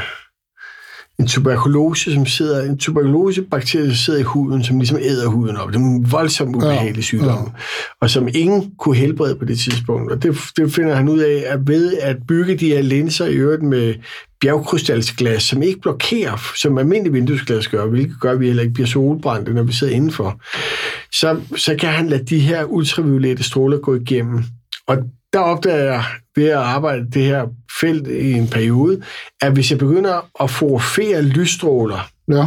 En tuberkulose, som sidder, en tuberkulosebakterie, som sidder i huden, som ligesom æder huden op. Det er en voldsomt ubehagelig sygdom, ja. og som ingen kunne helbrede på det tidspunkt. Og det, det finder han ud af, at ved at bygge de her linser i øvrigt med bjergkrystalsglas, som ikke blokerer, som almindelig vinduesglas gør, hvilket gør, at vi heller ikke bliver solbrændte, når vi sidder indenfor, så, så kan han lade de her ultraviolette stråler gå igennem. Og der opdager jeg ved at arbejde det her felt i en periode, at hvis jeg begynder at fotografere lysstråler, ja.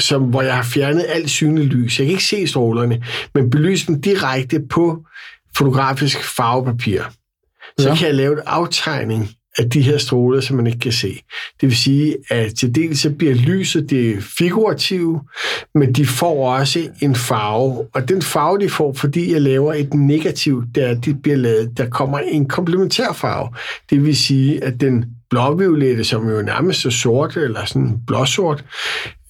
som, hvor jeg har fjernet alt synligt lys, jeg kan ikke se strålerne, men belyse dem direkte på fotografisk farvepapir, så ja. kan jeg lave en aftegning af de her stråler, som man ikke kan se. Det vil sige, at til dels så bliver lyset det figurative, men de får også en farve. Og den farve, de får, fordi jeg laver et negativ, der, de bliver lavet, der kommer en komplementær farve. Det vil sige, at den blåviolette, som jo nærmest er sort, eller sådan blåsort,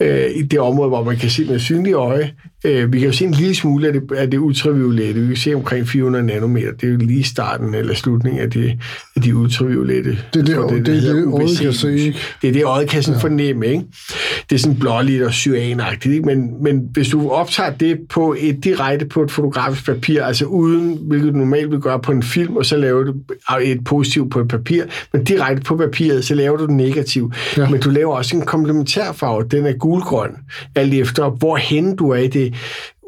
øh, i det område, hvor man kan se med synlige øje, øh, vi kan jo se en lille smule af det, af det ultraviolette. Vi kan se omkring fire hundrede nanometer. Det er jo lige starten eller slutningen af de, af de ultraviolette. Det er det, det, det øjet kan se, ikke? Det er det, øjet kan sådan ja. fornemme, ikke? Det er sådan blåligt og cyanagtigt, ikke? Men, men hvis du optager det på et direkte på et fotografisk papir, altså uden, hvilket du normalt vil gøre på en film, og så laver du et positivt på et papir, men direkte på papiret, så laver du det negativt. Ja. Men du laver også en komplementær farve. Den er gulgrøn, alt efter hvorhen du er i det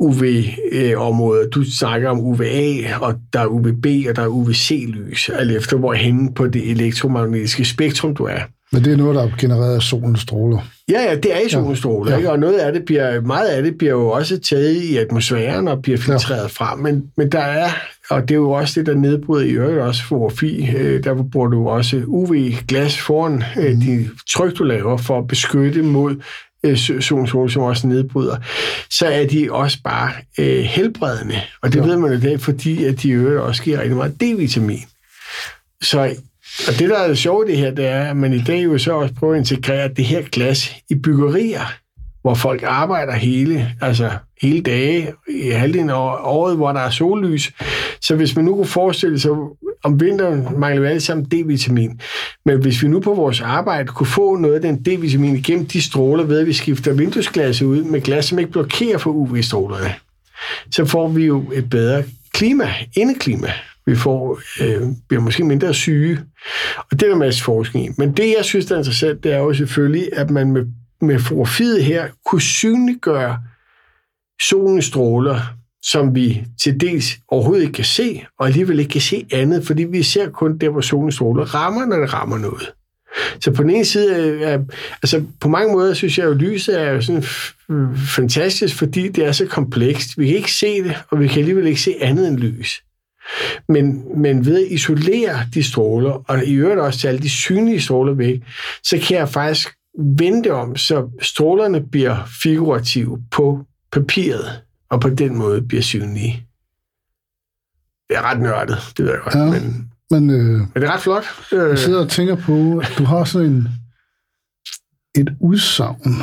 U V-område. Du snakker om U V A, og der er U V B, og der er U V C-lys, alt efter hvorhen på det elektromagnetiske spektrum du er. Men det er noget, der er genereret af solens stråler. Ja, ja, det er i solens stråler, ja. ikke? Og noget af det bliver, meget af det bliver jo også taget i atmosfæren og bliver filtreret ja. fra. Men, men der er, og det er jo også det, der nedbryder i øvrigt også fotografi. Øh, der bruger du også U V-glas foran øh, de tryk, du laver, for at beskytte mod solens stråler, som også nedbryder, så er de også bare øh, helbredende. Og det ja. ved man jo i dag, fordi at de i øvrigt også giver rigtig meget D-vitamin. Så Og det, der er sjovt i det her, det er, at man i dag jo så også prøver at integrere det her glas i byggerier, hvor folk arbejder hele, altså hele dage, i halvdelen af året, hvor der er sollys. Så hvis man nu kunne forestille sig, om vinteren mangler vi alle sammen D-vitamin. Men hvis vi nu på vores arbejde kunne få noget af den D-vitamin igennem de stråler, ved at vi skifter vinduesglaset ud med glas, som ikke blokerer for U V-strålerne, så får vi jo et bedre klima, indeklima. Vi får, øh, bliver måske mindre syge. Og det er der masser forskning i. Men det, jeg synes, der er interessant, det er jo selvfølgelig, at man med, med fotografiet her kunne synliggøre solens stråler, som vi til dels overhovedet ikke kan se, og alligevel ikke kan se andet, fordi vi ser kun der, hvor solens stråler rammer, når det rammer noget. Så på den ene side, er, altså på mange måder, synes jeg jo, lyset er jo sådan f- fantastisk, fordi det er så komplekst. Vi kan ikke se det, og vi kan alligevel ikke se andet end lys. Men, men ved at isolere de stråler, og i øvrigt også til alle de synlige stråler væk, så kan jeg faktisk vende om, så strålerne bliver figurative på papiret, og på den måde bliver synlige. Det er ret nørdet, det ved jeg godt. Ja, men, men, øh, men det er ret flot. Øh, jeg sidder og tænker på, at du har sådan en, et udsagn,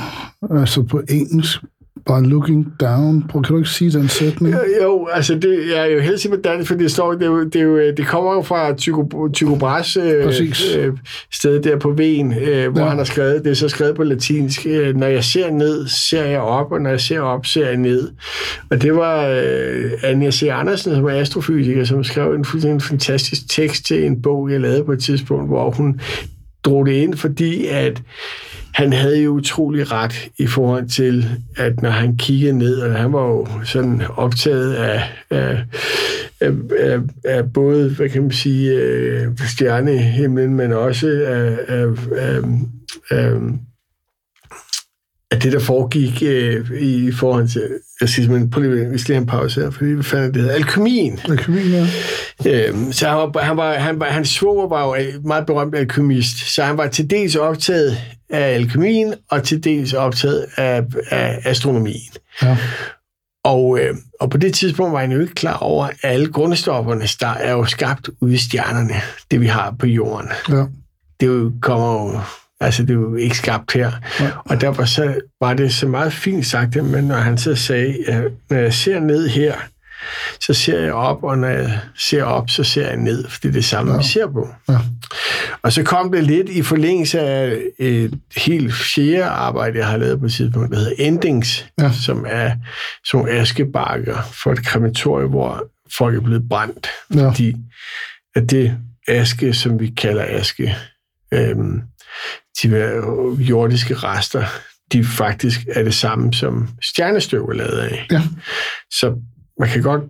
altså på engelsk, by looking down. Kan du ikke sige den sætning? Jo, jo altså det, jeg er jo helt simpelthen dansk, for det står, det, jo, det, jo, det kommer jo fra Tycho, Tycho Brahes øh, sted der på Ven, øh, hvor ja. Han har skrevet, det er så skrevet på latinsk, øh, når jeg ser ned, ser jeg op, og når jeg ser op, ser jeg ned. Og det var øh, Anja C. Andersen, som er astrofysiker, som skrev en fuldstændig fantastisk tekst til en bog, jeg lavede på et tidspunkt, hvor hun drog det ind, fordi at han havde jo utrolig ret i forhold til, at når han kiggede ned, og han var jo sådan optaget af, af, af, af både, hvad kan man sige, stjernehimlen, men også af, af, af, af, af det, der foregik i forhold til, jeg siger simpelthen, prøv lige, vi skal lige have en pause her, fordi vi fandt, det hedder alkymien. Alkymien, ja. Øhm, så han var, han var, han var, hans svoger var jo meget berømt alkymist, så han var til dels optaget af alkymien, og til dels optaget af, af astronomien. Ja. Og, øh, og på det tidspunkt var han jo ikke klar over, at alle grundstofferne der er jo skabt ude i stjernerne, det vi har på jorden. Ja. Det jo kommer jo, altså det er jo ikke skabt her. Ja. Og derfor så var det så meget fint sagt, men når han så sagde, at når jeg ser ned her, så ser jeg op, og når jeg ser op, så ser jeg ned, for det er det samme, ja. Vi ser på. Ja. Og så kom det lidt i forlængelse af et helt fjerde arbejde, jeg har lavet på et tidspunkt, der hedder Endings, ja. som er som askebakker for et krematorium, hvor folk er blevet brændt, ja. fordi at det aske, som vi kalder aske, øhm, de jordiske rester, de faktisk er det samme, som stjernestøv er lavet af. Ja. Så man kan godt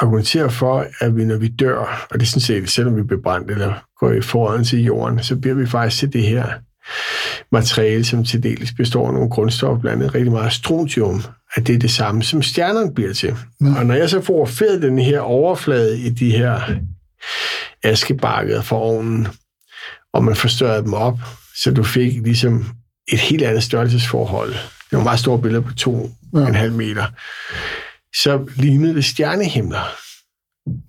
argumentere for, at vi, når vi dør, og det er sådan set, selvom vi bliver brændt eller går i forhånden til jorden, så bliver vi faktisk til det her materiale, som til dels består af nogle grundstoffer, blandt andet rigtig meget strontium, at det er det samme, som stjernerne bliver til. Ja. Og når jeg så får fedt den her overflade i de her askebakker fra ovnen, og man forstørrede dem op, så du fik ligesom et helt andet størrelsesforhold. Det var meget store billeder på to ja. en halv meter. Så lignede det stjernehimler.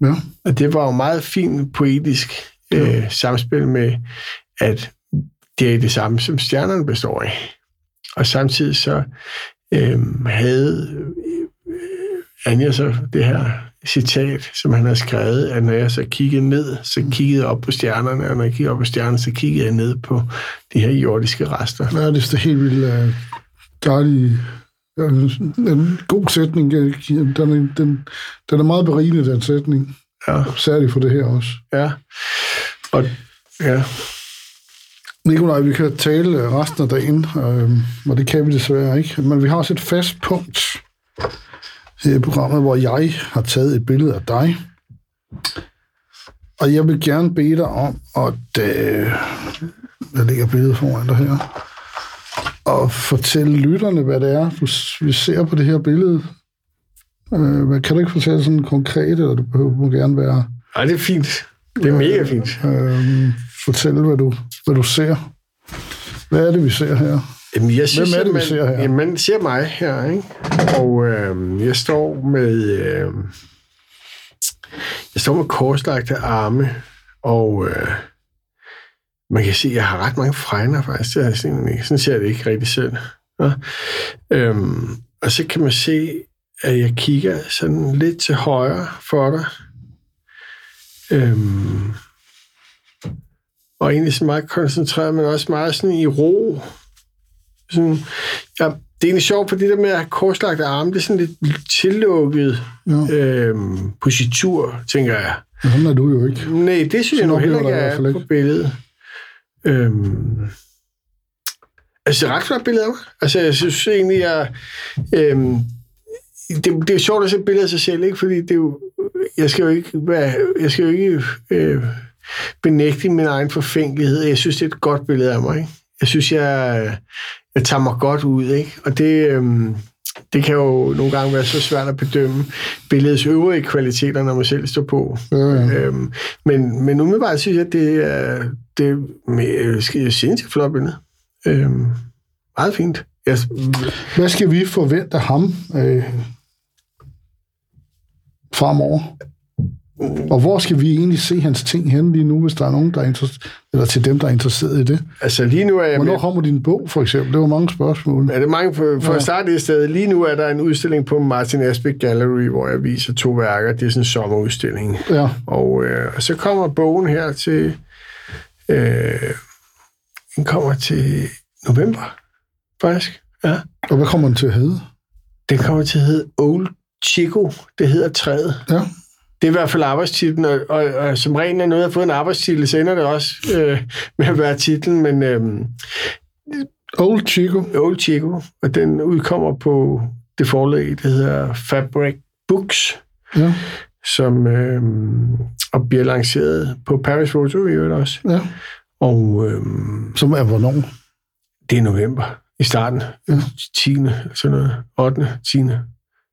Ja. Og det var jo meget fint poetisk ja. øh, samspil med, at det er det samme, som stjernerne består af. Og samtidig så øh, havde øh, Anja så det her citat, som han har skrevet, at når jeg så kiggede ned, så kiggede jeg op på stjernerne, og når jeg kiggede op på stjernerne, så kiggede jeg ned på de her jordiske rester. Ja, det er så helt vildt uh, dejligt. En god sætning. Den er, den, den er meget berigende, den sætning. Ja. Særligt for det her også. Ja. Og, ja. Nicolai, vi kan tale resten af dagen, og det kan vi desværre ikke. Men vi har også et fast punkt i programmet, hvor jeg har taget et billede af dig. Og jeg vil gerne bede dig om, at øh, jeg lægger billedet foran dig her, og fortælle lytterne, hvad det er, vi ser på det her billede. Øh, kan du ikke fortælle sådan konkret, eller du behøver gerne være... Nej, det er fint. Det er øh, mega fint. Øh, fortælle, hvad du, hvad du ser. Hvad er det, vi ser her? Jamen, jeg synes, Hvem er det, man, vi ser her? Jamen, man ser mig her, ikke? Og øh, jeg står med... Øh, jeg står med korslagte arme, og... Øh, Man kan se, at jeg har ret mange fregner, faktisk. Det er sådan, sådan ser jeg det ikke rigtig selv. Ja. Øhm, og så kan man se, at jeg kigger sådan lidt til højre for dig. Øhm, og egentlig så meget koncentreret, men også meget sådan i ro. Sådan, ja, det er egentlig sjovt, for det der med at have korslagte arme, det er sådan lidt tillukket ja. øhm, positur, tænker jeg. Men sådan er du jo ikke. Nej, det synes jeg nu heller ikke er på billedet. Øhm, altså, ret flot billede af mig. Altså, jeg synes egentlig, jeg... Øhm, det, det er sjovt at se billeder af sig selv, ikke? Fordi det er jo... Jeg skal jo ikke... Jeg skal jo ikke øh, benægte min egen forfængelighed. Jeg synes, det er et godt billede af mig, ikke? Jeg synes, jeg, jeg tager mig godt ud, ikke? Og det, øhm, det kan jo nogle gange være så svært at bedømme billedets øvrige kvaliteter, når man selv står på. Ja, ja. Øhm, men, men umiddelbart synes jeg, at det er... Det er sindssygt flot billede. Øhm, meget fint. Yes. Hvad skal vi forvente af ham øh, fremover? Og hvor skal vi egentlig se hans ting henne lige nu, hvis der er nogen, der er interesseret, eller til dem, der er interesseret i det? Altså lige nu er jeg... Hvornår kommer din bog, for eksempel? Det var mange spørgsmål. Er det mange? For, for ja. At starte et sted, lige nu er der en udstilling på Martin Asbæk Gallery, hvor jeg viser to værker. Det er sådan en sommerudstilling. Ja. Og øh, så kommer bogen her til... Øh, den kommer til november, faktisk. Ja. Og hvad kommer den til at hedde? Den kommer til at hedde Old Tjikko. Det hedder træet. Ja. Det er i hvert fald arbejdstitlen, og, og, og som regel er noget, jeg har fået en arbejdstitel, så ender det også øh, med at være titlen, men... Øh, Old Tjikko. Old Tjikko, og den udkommer på det forlag, det hedder Fabric Books. Ja. Som øh, og bliver lanceret på Paris Photo i øvrigt også. Ja. Og øh, som er hvornår? Det er november i starten. Ja. tiende sådan noget. ottende, tiende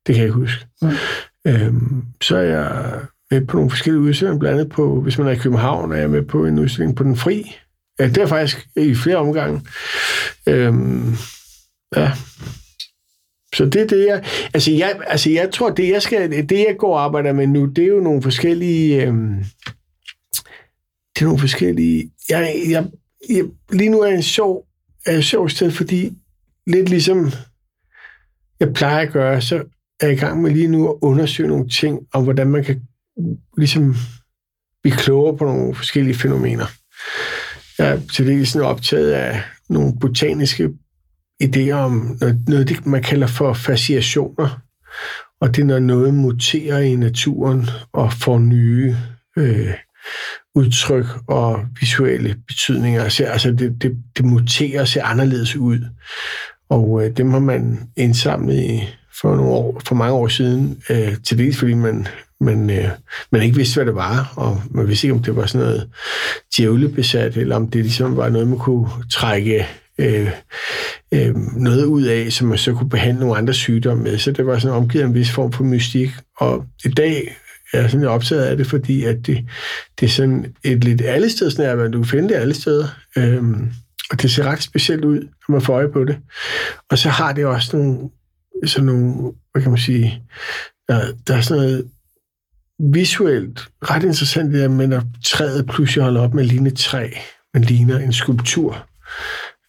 Det kan jeg ikke huske. Ja. Øh, så er jeg med på nogle forskellige udstillinger, blandt andet på, hvis man er i København, er jeg med på en udstilling på Den Fri. Ja, det er faktisk i flere omgange. Øh, ja. Så det er det, jeg... Altså, jeg, altså jeg tror, det jeg, skal, det, jeg går og arbejder med nu, det er jo nogle forskellige... Øh, det er nogle forskellige... Jeg, jeg, jeg, lige nu er jeg en sjov, er en sjov sted, fordi lidt ligesom jeg plejer at gøre, så er jeg i gang med lige nu at undersøge nogle ting om, hvordan man kan ligesom blive klogere på nogle forskellige fænomener. Jeg er til det sådan optaget af nogle botaniske idéer om noget, man kalder for fascinationer, og det er, når noget muterer i naturen og får nye øh, udtryk og visuelle betydninger. Så, altså, det, det, det muterer og ser anderledes ud, og øh, dem har man indsamlet for, nogle år, for mange år siden, øh, til dels fordi man, man, øh, man ikke vidste, hvad det var, og man vidste ikke, om det var sådan noget djævlebesat, eller om det ligesom var noget, man kunne trække Øh, øh, noget ud af, som man så kunne behandle nogle andre sygdomme med. Så det var sådan omgivet en vis form for mystik. Og i dag er jeg sådan optaget af det, fordi at det, det er sådan et lidt allestedsnærværende. Du kan finde det alle steder. Øh, og det ser ret specielt ud, når man får øje på det. Og så har det også nogle, sådan nogle, hvad kan man sige, der, der er sådan noget visuelt ret interessant, det der med, når træet pludselig holder op med at ligne et træ. Man ligner en skulptur.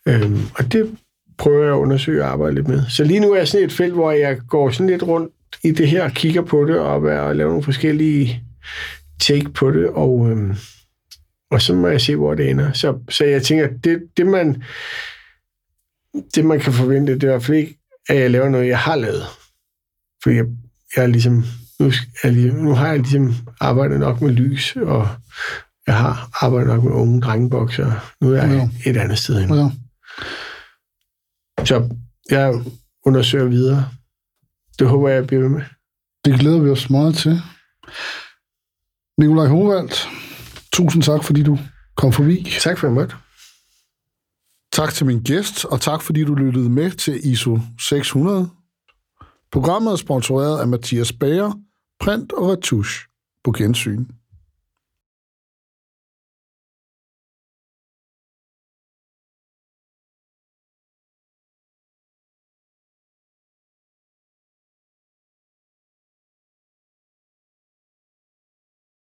Øhm, og det prøver jeg at undersøge og arbejde lidt med. Så lige nu er jeg sådan et felt, hvor jeg går sådan lidt rundt i det her, kigger på det og, og laver nogle forskellige take på det, og, øhm, og så må jeg se, hvor det ender. Så, så jeg tænker, det, det, man, det man kan forvente, det er i hvert fald ikke, at jeg laver noget, jeg har lavet. For jeg, jeg er ligesom, nu, jeg, nu har jeg ligesom arbejdet nok med lys, og jeg har arbejdet nok med unge drengebokser. Nu er jeg ja. et andet sted endnu. Ja. Så jeg undersøger videre. Det håber jeg, jeg bliver med. Det glæder vi os meget til. Nicolai Howalt, tusind tak, fordi du kom forbi. Tak for at møde. Tak til min gæst, og tak fordi du lyttede med til I S O seks hundrede. Programmet er sponsoreret af Mathias Bager, print og retouche. På gensyn.